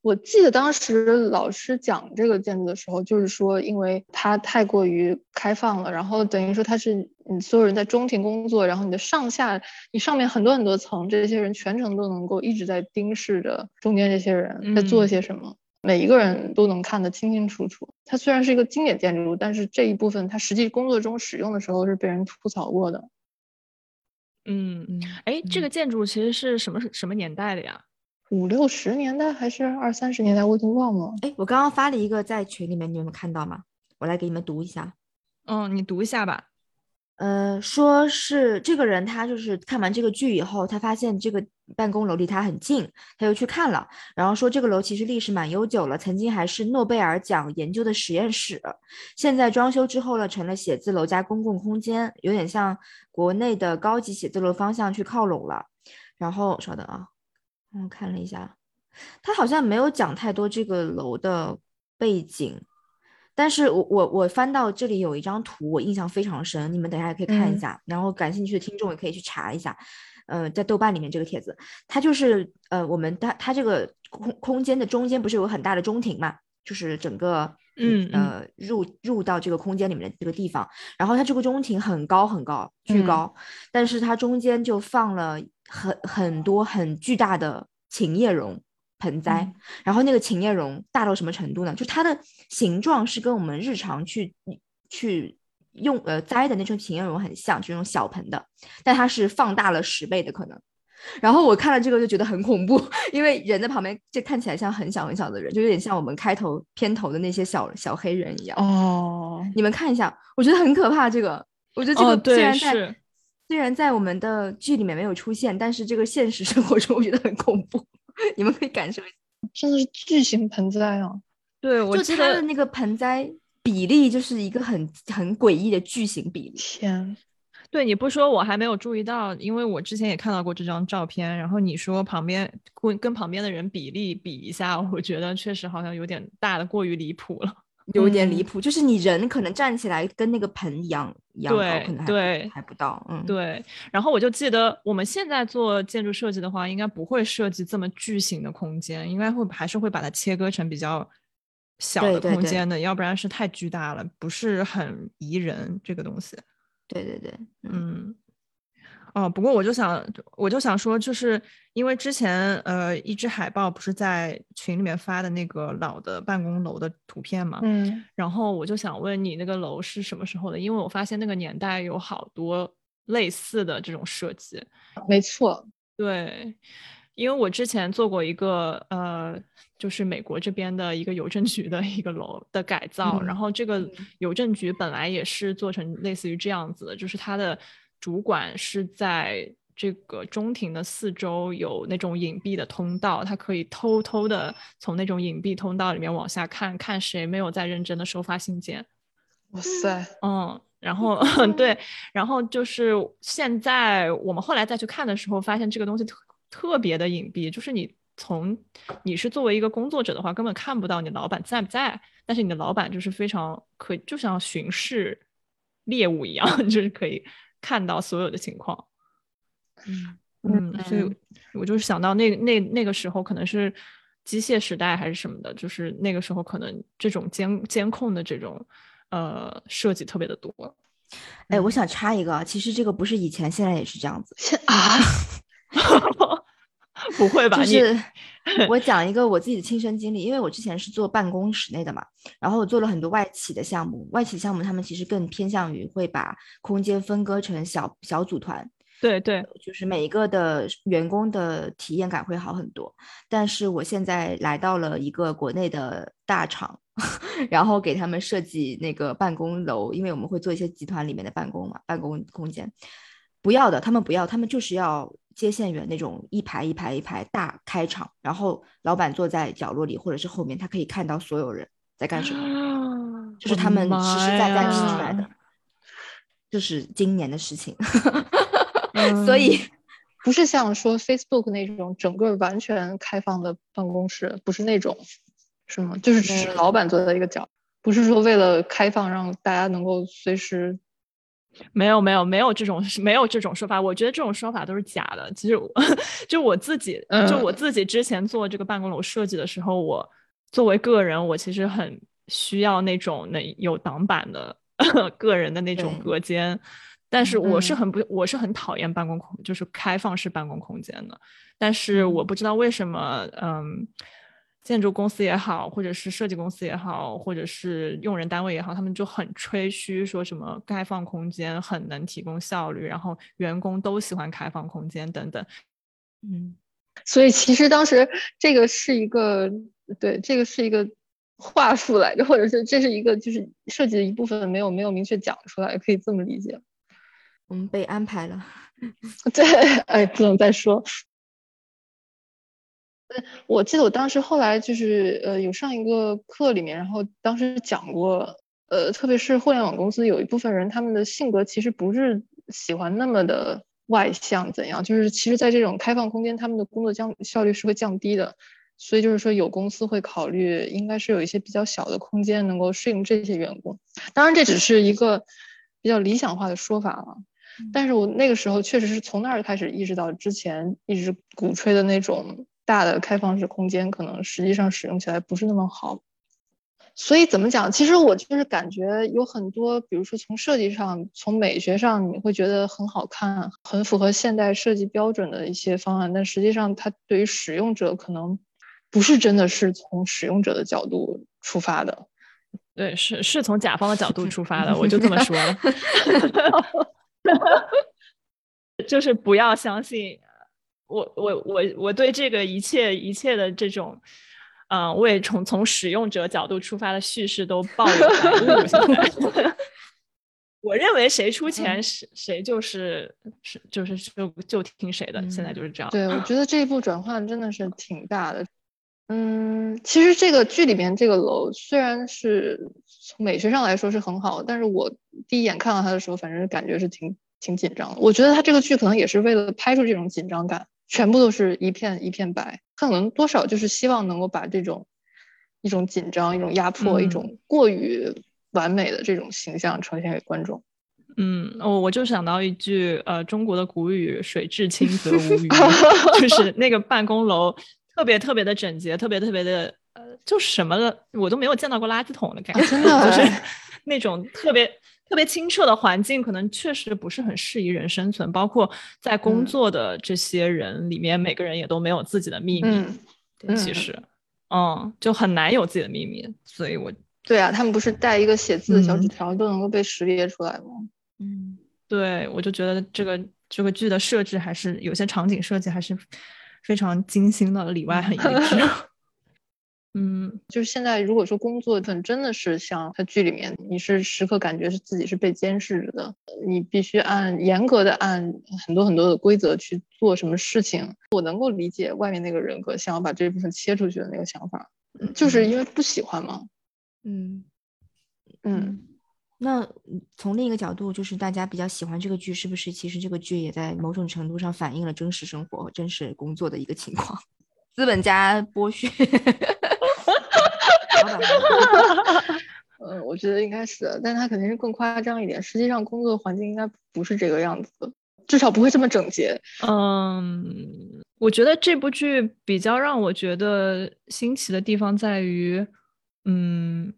我记得当时老师讲这个建筑的时候，就是说因为它太过于开放了，然后等于说它是你所有人在中庭工作，然后你的上下你上面很多很多层，这些人全程都能够一直在盯视着中间这些人在做些什么、嗯、每一个人都能看得清清楚楚。它虽然是一个经典建筑，但是这一部分它实际工作中使用的时候是被人吐槽过的。嗯，哎，这个建筑其实是什么什么年代的呀？五六十年代还是二三十年代，我已经忘了。哎，我刚刚发了一个在群里面，你有没有看到吗？我来给你们读一下。嗯，你读一下吧。呃，说是这个人他就是看完这个剧以后，他发现这个办公楼离他很近，他又去看了，然后说这个楼其实历史蛮悠久了，曾经还是诺贝尔奖研究的实验室，现在装修之后呢成了写字楼加公共空间，有点像国内的高级写字楼方向去靠拢了。然后稍等啊，我看了一下，他好像没有讲太多这个楼的背景，但是我我我翻到这里有一张图，我印象非常深，你们等一下也可以看一下，嗯、然后感兴趣的听众也可以去查一下，呃，在豆瓣里面这个帖子，它就是呃，我们它它这个空空间的中间不是有很大的中庭嘛，就是整个嗯呃入入到这个空间里面的这个地方，然后它这个中庭很高很高，巨高，嗯、但是它中间就放了很很多很巨大的琴叶榕。盆栽，嗯、然后那个琴叶榕大到什么程度呢？就它的形状是跟我们日常去去用呃栽的那种琴叶榕很像，这种小盆的，但它是放大了十倍的可能。然后我看了这个就觉得很恐怖，因为人在旁边就看起来像很小很小的人，就有点像我们开头片头的那些小小黑人一样。哦，你们看一下，我觉得很可怕。这个，我觉得这个虽然在、哦、虽然在我们的剧里面没有出现，但是这个现实生活中我觉得很恐怖。你们可以感受一下，真的是巨型盆栽啊！对，我记得就它的那个盆栽比例就是一个很很诡异的巨型比例。天，对，你不说我还没有注意到，因为我之前也看到过这张照片，然后你说旁边跟跟旁边的人比例比一下，我觉得确实好像有点大的过于离谱了，有点离谱，嗯、就是你人可能站起来跟那个盆一样。对对，还不到，嗯，对。然后我就记得我们现在做建筑设计的话，应该不会设计这么巨型的空间，应该会还是会把它切割成比较小的空间的，对对对，要不然是太巨大了，不是很宜人这个东西。对对对，嗯。哦，不过我就想，我就想说，就是因为之前呃，一只海豹不是在群里面发的那个老的办公楼的图片嘛，嗯，然后我就想问你那个楼是什么时候的？因为我发现那个年代有好多类似的这种设计。没错，对，因为我之前做过一个呃，就是美国这边的一个邮政局的一个楼的改造，嗯、然后这个邮政局本来也是做成类似于这样子的，就是它的。主管是在这个中庭的四周有那种隐蔽的通道，他可以偷偷的从那种隐蔽通道里面往下看看谁没有在认真的收发信件。哇塞，嗯，然后对，然后就是现在我们后来再去看的时候发现这个东西特特别的隐蔽，就是你从你是作为一个工作者的话根本看不到你老板在不在，但是你的老板就是非常可以就像巡视猎物一样，就是可以看到所有的情况。嗯嗯，所以我就是想到那那那个时候可能是机械时代还是什么的，就是那个时候可能这种监监控的这种呃设计特别的多。哎，我想插一个，其实这个不是以前，现在也是这样子啊。不会吧？就是我讲一个我自己的亲身经历，因为我之前是做办公室内的嘛，然后我做了很多外企的项目，外企项目他们其实更偏向于会把空间分割成小小组团，对对，就是每一个的员工的体验感会好很多。但是我现在来到了一个国内的大厂，然后给他们设计那个办公楼，因为我们会做一些集团里面的办公嘛，办公空间不要的，他们不要，他们就是要接线员那种一排一排一排大开场，然后老板坐在角落里或者是后面，他可以看到所有人在干什么，就是他们实实在在提出来的，就是今年的事情。嗯、所以不是像说 Facebook 那种整个完全开放的办公室，不是那种，是吗？就是只是老板坐在一个角，不是说为了开放让大家能够随时。没有没有没有这种没有这种说法，我觉得这种说法都是假的。其实我就我自己就我自己之前做这个办公楼设计的时候，我作为个人，我其实很需要那种那有挡板的个人的那种隔间，但是我是很不我是很讨厌办公空就是开放式办公空间的，但是我不知道为什么，嗯，建筑公司也好，或者是设计公司也好，或者是用人单位也好，他们就很吹嘘说什么开放空间很能提供效率，然后员工都喜欢开放空间等等。嗯，所以其实当时这个是一个对这个是一个话术来着，或者是这是一个就是设计的一部分，没有没有明确讲出来，可以这么理解。我们被安排了。对，哎，不能再说。我记得我当时后来就是呃有上一个课里面，然后当时讲过，呃，特别是互联网公司有一部分人，他们的性格其实不是喜欢那么的外向怎样，就是其实在这种开放空间，他们的工作降效率是会降低的。所以就是说有公司会考虑应该是有一些比较小的空间能够适应这些员工，当然这只是一个比较理想化的说法了。但是我那个时候确实是从那儿开始意识到，之前一直鼓吹的那种大的开放式空间可能实际上使用起来不是那么好。所以怎么讲，其实我就是感觉有很多，比如说从设计上，从美学上，你会觉得很好看，很符合现代设计标准的一些方案，但实际上它对于使用者可能不是真的是从使用者的角度出发的。对，是是从甲方的角度出发的我就这么说了就是不要相信我我我我对这个一切一切的这种嗯、呃，我也从从使用者角度出发的叙事都抱有反应我认为谁出钱、嗯、谁就是是就是就就听谁的、嗯、现在就是这样。对，我觉得这一步转换真的是挺大的。嗯，其实这个剧里面这个楼虽然是从美学上来说是很好，但是我第一眼看到它的时候反正感觉是挺挺紧张的。我觉得它这个剧可能也是为了拍出这种紧张感，全部都是一片一片白，可能多少就是希望能够把这种一种紧张、一种压迫、嗯、一种过于完美的这种形象呈现给观众。嗯，我我就想到一句呃中国的古语“水至清则无鱼”，就是那个办公楼特别特别的整洁，特别特别的呃，就什么的我都没有见到过垃圾桶的感觉，啊、真的就是那种特别。特别清澈的环境可能确实不是很适宜人生存，包括在工作的这些人里面、嗯、每个人也都没有自己的秘密、嗯、其实 嗯, 嗯，就很难有自己的秘密。所以我对啊，他们不是带一个写字的小纸条都能够被识别出来吗？嗯，对，我就觉得这个这个剧的设置还是有些场景设计还是非常精心的，里外很一致嗯，就是现在如果说工作很真的是像它剧里面，你是时刻感觉是自己是被监视着的，你必须按严格的按很多很多的规则去做什么事情。我能够理解外面那个人格想要把这部分切出去的那个想法，就是因为不喜欢嘛。嗯嗯，那从另一个角度，就是大家比较喜欢这个剧，是不是其实这个剧也在某种程度上反映了真实生活、真实工作的一个情况？资本家剥削嗯，我觉得应该是，但他肯定是更夸张一点。实际上工作环境应该不是这个样子的，至少不会这么整洁。嗯，我觉得这部剧比较让我觉得新奇的地方在于，嗯，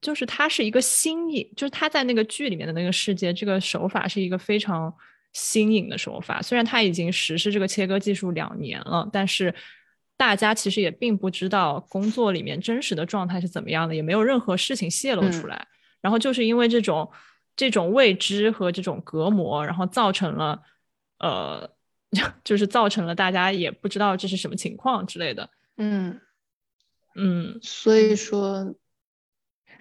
就是它是一个新颖，就是它在那个剧里面的那个世界，这个手法是一个非常新颖的手法。虽然它已经实施这个切割技术两年了，但是大家其实也并不知道工作里面真实的状态是怎么样的，也没有任何事情泄露出来、嗯、然后就是因为这种这种未知和这种隔膜，然后造成了呃，就是造成了大家也不知道这是什么情况之类的。嗯嗯，所以说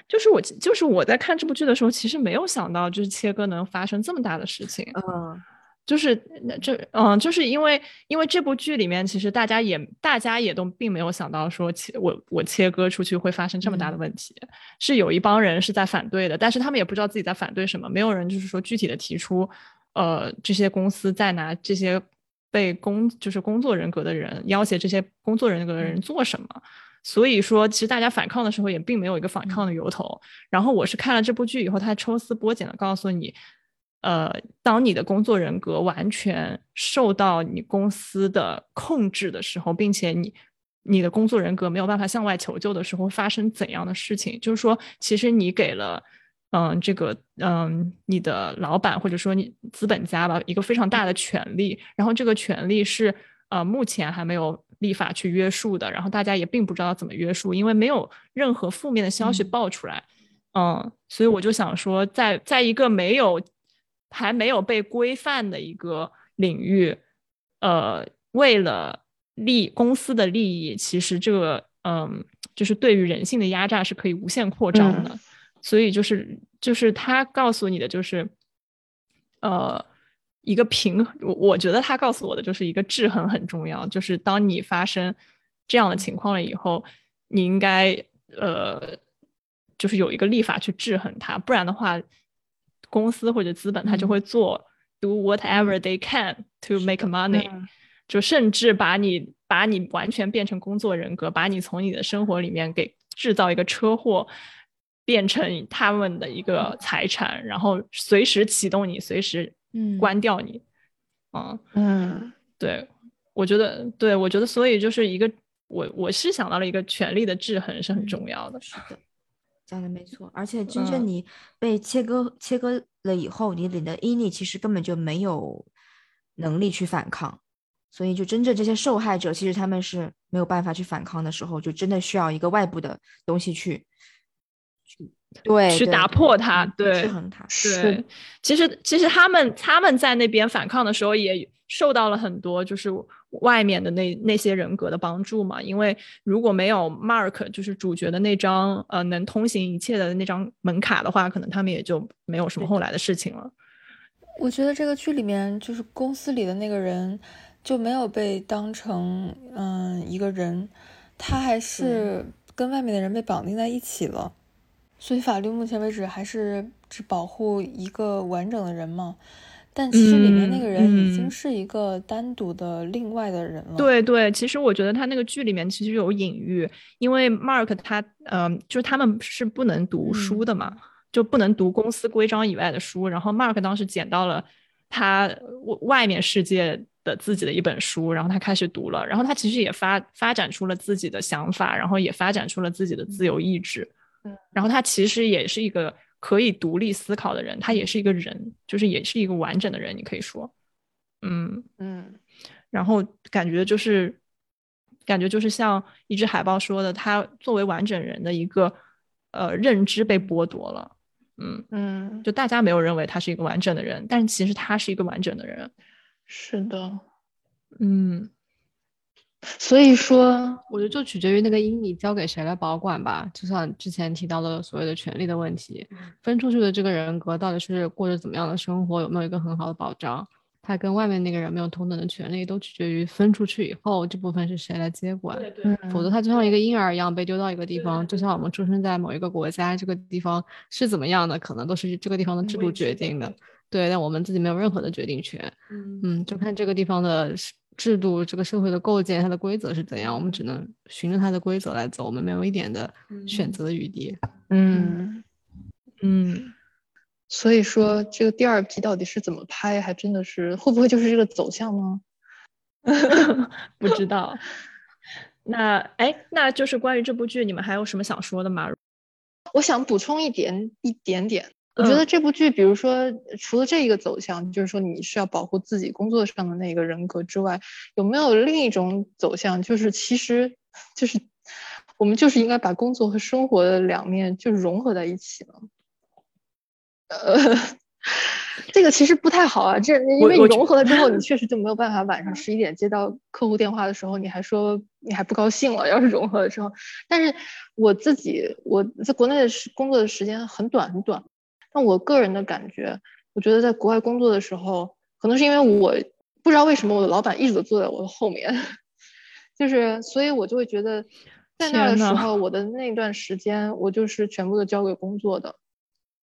就是我就是我在看这部剧的时候其实没有想到就是切割能发生这么大的事情。嗯，就是这嗯，就是因为因为这部剧里面，其实大家也大家也都并没有想到说切我我切割出去会发生这么大的问题、嗯、是有一帮人是在反对的，但是他们也不知道自己在反对什么，没有人就是说具体的提出呃这些公司在拿这些被工就是工作人格的人要挟这些工作人格的人做什么、嗯、所以说其实大家反抗的时候也并没有一个反抗的由头、嗯、然后我是看了这部剧以后，他抽丝剥茧的告诉你呃，当你的工作人格完全受到你公司的控制的时候，并且你你的工作人格没有办法向外求救的时候，发生怎样的事情？就是说，其实你给了嗯、呃、这个嗯、呃、你的老板或者说你资本家吧一个非常大的权利，然后这个权利是呃目前还没有立法去约束的，然后大家也并不知道怎么约束，因为没有任何负面的消息爆出来。嗯，呃、所以我就想说，在在一个没有还没有被规范的一个领域，呃，为了利公司的利益，其实这个嗯，就是对于人性的压榨是可以无限扩张的。嗯、所以就是就是他告诉你的就是，呃一个平衡，我觉得他告诉我的就是一个制衡很重要，就是当你发生这样的情况了以后，你应该呃就是有一个立法去制衡它，不然的话公司或者资本它就会做、嗯、do whatever they can to make money、嗯、就甚至把你把你完全变成工作人格，把你从你的生活里面给制造一个车祸变成他们的一个财产、嗯、然后随时启动你，随时关掉你、嗯嗯、对我觉得对我觉得所以就是一个我我是想到了一个权力的制衡是很重要的、嗯、是的，讲的没错。而且真正你被切割、嗯、切割了以后，你的毅力其实根本就没有能力去反抗，所以就真正这些受害者其实他们是没有办法去反抗的时候，就真的需要一个外部的东西去对去打破它，对，制衡它。对，其实其实他们他们在那边反抗的时候也受到了很多就是外面的那那些人格的帮助嘛，因为如果没有 Mark 就是主角的那张呃能通行一切的那张门卡的话，可能他们也就没有什么后来的事情了。我觉得这个剧里面就是公司里的那个人就没有被当成嗯一个人，他还是跟外面的人被绑定在一起了、嗯、所以法律目前为止还是只保护一个完整的人嘛，但其实里面那个人已经是一个单独的另外的人了、嗯嗯、对对，其实我觉得他那个剧里面其实有隐喻，因为 Mark 他呃就是他们是不能读书的嘛、嗯、就不能读公司规章以外的书，然后 Mark 当时捡到了他外面世界的自己的一本书，然后他开始读了，然后他其实也发发展出了自己的想法，然后也发展出了自己的自由意志、嗯、然后他其实也是一个可以独立思考的人，他也是一个人，就是也是一个完整的人，你可以说嗯嗯。然后感觉就是感觉就是像一只海豹说的，他作为完整人的一个呃认知被剥夺了，嗯嗯，就大家没有认为他是一个完整的人，但其实他是一个完整的人。是的，嗯，所以说我觉得就取决于那个阴影交给谁来保管吧，就像之前提到的所谓的权利的问题，分出去的这个人格到底是过着怎么样的生活，有没有一个很好的保障，他跟外面那个人没有同等的权利，都取决于分出去以后这部分是谁来接管。对对，否则他就像一个婴儿一样被丢到一个地方，就像我们出生在某一个国家，这个地方是怎么样的可能都是这个地方的制度决定的，对，但我们自己没有任何的决定权。 嗯, 嗯，就看这个地方的制度，这个社会的构建，它的规则是怎样，我们只能循着它的规则来走，我们没有一点的选择的余地。嗯 嗯, 嗯，所以说这个第二季到底是怎么拍，还真的是会不会就是这个走向呢？不知道。那哎，那就是关于这部剧，你们还有什么想说的吗？我想补充一点一点点。我觉得这部剧比如说除了这一个走向，就是说你是要保护自己工作上的那个人格之外，有没有另一种走向，就是其实就是我们就是应该把工作和生活的两面就融合在一起呢？呃，这个其实不太好啊，这因为你融合了之后你确实就没有办法晚上十一点接到客户电话的时候你还说你还不高兴了，要是融合了之后。但是我自己我在国内的工作的时间很短很短，但我个人的感觉，我觉得在国外工作的时候，可能是因为我不知道为什么我的老板一直都坐在我的后面，就是所以我就会觉得在那儿的时候我的那段时间我就是全部都交给工作的。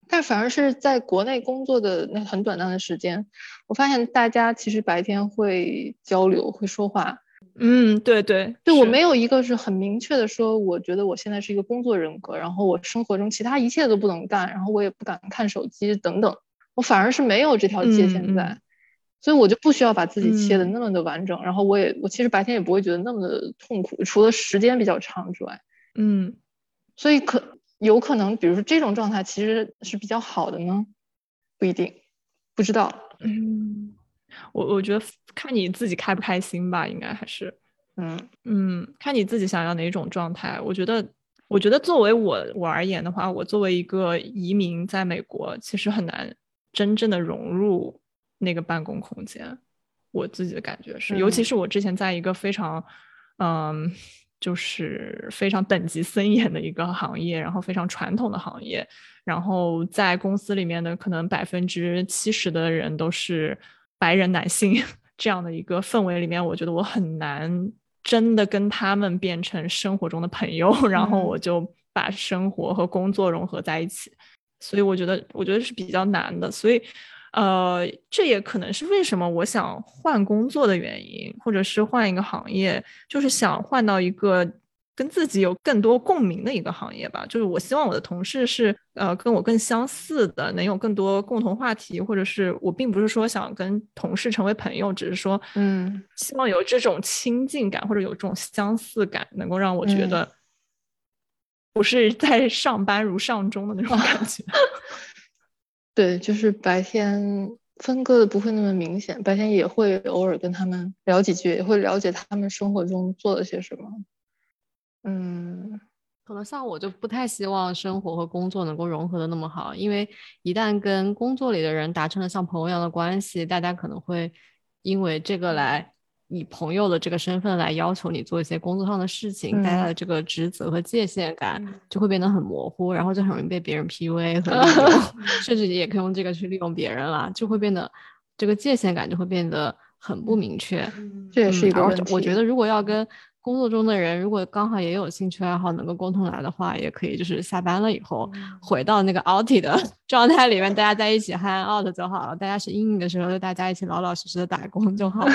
但反而是在国内工作的那很短暂的时间，我发现大家其实白天会交流会说话。嗯，对对对，我没有一个是很明确的说我觉得我现在是一个工作人格，然后我生活中其他一切都不能干，然后我也不敢看手机等等，我反而是没有这条界限在、嗯、所以我就不需要把自己切得那么的完整、嗯、然后我也我其实白天也不会觉得那么的痛苦，除了时间比较长之外。嗯，所以可有可能比如说这种状态其实是比较好的呢？不一定，不知道。嗯，我我觉得看你自己开不开心吧，应该还是嗯嗯，看你自己想要哪种状态。我觉得我觉得作为我我而言的话，我作为一个移民在美国，其实很难真正的融入那个办公空间，我自己的感觉是、嗯、尤其是我之前在一个非常嗯、呃、就是非常等级森严的一个行业，然后非常传统的行业，然后在公司里面的可能百分之七十的人都是白人男性，这样的一个氛围里面，我觉得我很难真的跟他们变成生活中的朋友，然后我就把生活和工作融合在一起，所以我觉得我觉得是比较难的，所以呃，这也可能是为什么我想换工作的原因，或者是换一个行业，就是想换到一个跟自己有更多共鸣的一个行业吧，就是我希望我的同事是呃跟我更相似的，能有更多共同话题，或者是我并不是说想跟同事成为朋友，只是说嗯，希望有这种亲近感或者有这种相似感，能够让我觉得不是在上班如上钟的那种感觉、嗯、对，就是白天分割的不会那么明显，白天也会偶尔跟他们聊几句，也会了解他们生活中做了些什么。嗯，可能像我就不太希望生活和工作能够融合的那么好，因为一旦跟工作里的人达成了像朋友一样的关系，大家可能会因为这个来以朋友的这个身份来要求你做一些工作上的事情、嗯、大家的这个职责和界限感就会变得很模糊，然后就很容易被别人 P U A 和利用甚至也可以用这个去利用别人了，就会变得这个界限感就会变得很不明确、嗯、这也是一个问题。我觉得如果要跟工作中的人如果刚好也有兴趣爱好能够共同来的话，也可以就是下班了以后回到那个 outy 的状态里面，大家在一起 hang out 就好了，大家是阴影的时候就大家一起老老实实的打工就好了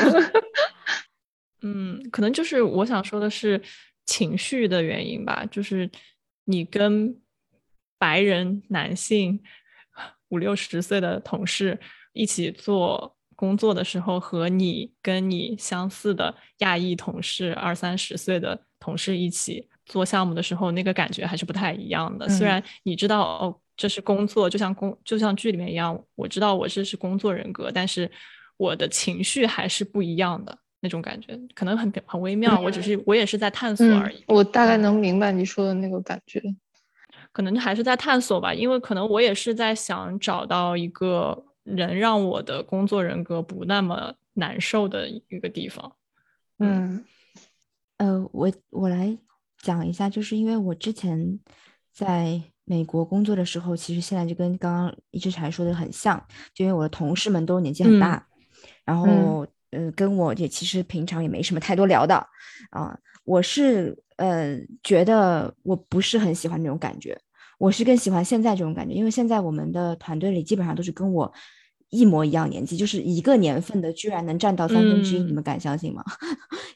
嗯，可能就是我想说的是情绪的原因吧，就是你跟白人男性五六十岁的同事一起做工作的时候，和你跟你相似的亚裔同事二三十岁的同事一起做项目的时候，那个感觉还是不太一样的、嗯、虽然你知道哦，这是工作，就像工就像剧里面一样，我知道我这是工作人格，但是我的情绪还是不一样的，那种感觉可能很很微妙、嗯、我只是我也是在探索而已、嗯、我大概能明白你说的那个感觉，可能还是在探索吧，因为可能我也是在想找到一个能让我的工作人格不那么难受的一个地方。嗯，呃，我我来讲一下，就是因为我之前在美国工作的时候，其实现在就跟刚刚一枝柴说的很像，就因为我的同事们都年纪很大，嗯、然后、嗯、呃，跟我也其实平常也没什么太多聊的啊、呃。我是呃觉得我不是很喜欢那种感觉。我是更喜欢现在这种感觉，因为现在我们的团队里基本上都是跟我一模一样年纪，就是一个年份的居然能占到三分之一，你们敢相信吗？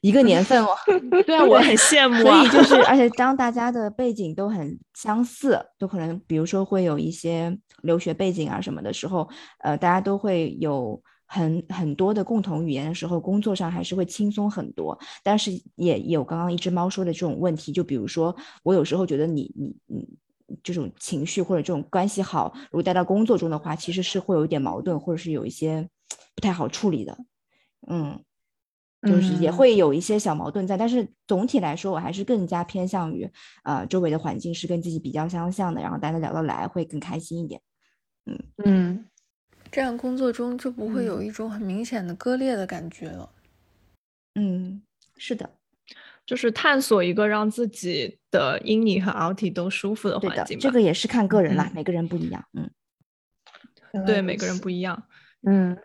一个年份我对啊，我很羡慕啊。所以就是而且当大家的背景都很相似，都可能比如说会有一些留学背景啊什么的时候，呃，大家都会有很很多的共同语言的时候，工作上还是会轻松很多，但是也有刚刚一只猫说的这种问题，就比如说我有时候觉得你你你这种情绪或者这种关系好，如果带到工作中的话，其实是会有一点矛盾，或者是有一些不太好处理的，嗯，就是也会有一些小矛盾在。但是总体来说，我还是更加偏向于，呃，周围的环境是跟自己比较相像的，然后大家聊得来会更开心一点。嗯嗯，这样工作中就不会有一种很明显的割裂的感觉了。嗯，是的。就是探索一个让自己的阴影和 outie 都舒服的环境吧。这个也是看个人啦、嗯，每个人不一样。嗯，对，每个人不一样。嗯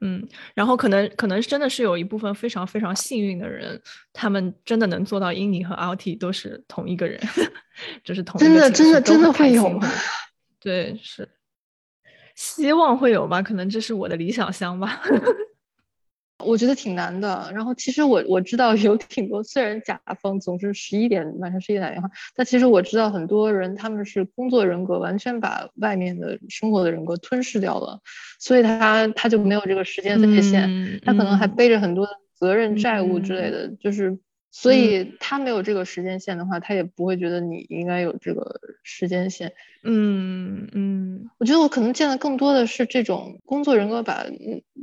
嗯，然后可能可能真的是有一部分非常非常幸运的人，他们真的能做到阴影和 outie 都是同一个人，就是同一个真的真的真的会有吗？对，是希望会有吧，可能这是我的理想乡吧。我觉得挺难的，然后其实我我知道有挺多，虽然甲方总是十一点晚上十一点打电话，但其实我知道很多人他们是工作人格完全把外面的生活的人格吞噬掉了，所以他他就没有这个时间分界线、嗯、他可能还背着很多责任债务之类的、嗯、就是所以他没有这个时间线的话、嗯、他也不会觉得你应该有这个时间线。嗯嗯，我觉得我可能见的更多的是这种工作人格把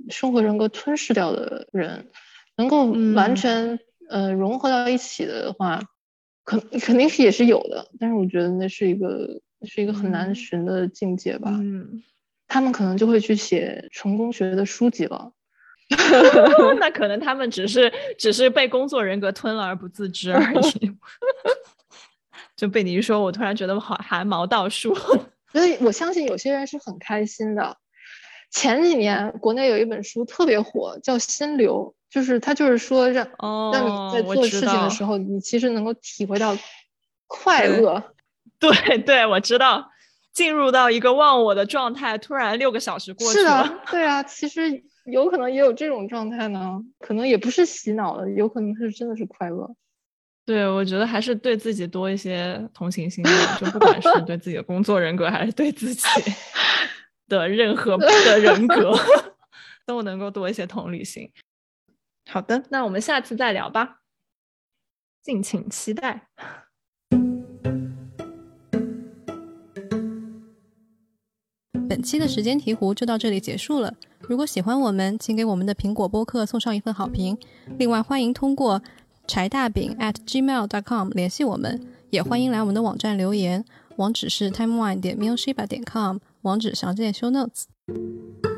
生活人格吞噬掉的人，能够完全、嗯、呃融合到一起的话，肯肯定是也是有的，但是我觉得那是一个是一个很难寻的境界吧。嗯，他们可能就会去写成功学的书籍了。那可能他们只是只是被工作人格吞了而不自知而已。就被你一说，我突然觉得好汗毛倒竖。所以我相信有些人是很开心的。前几年国内有一本书特别火，叫《心流》，就是它就是说让、哦、让你在做事情的时候，你其实能够体会到快乐。对 对, 对，我知道，进入到一个忘我的状态，突然六个小时过去了。是的，对啊，其实有可能也有这种状态呢，可能也不是洗脑的，有可能是真的是快乐。对，我觉得还是对自己多一些同情心，就不管是对自己的工作人格，还是对自己的任何的人格，都能够多一些同理心。好的，那我们下次再聊吧，敬请期待。本期的时间提壶就到这里结束了。如果喜欢我们，请给我们的苹果播客送上一份好评。另外，欢迎通过柴大饼 at gmail 点 com 联系我们，也欢迎来我们的网站留言，网址是 timeline 点 milshiba 点 com， 网址详见 show notes。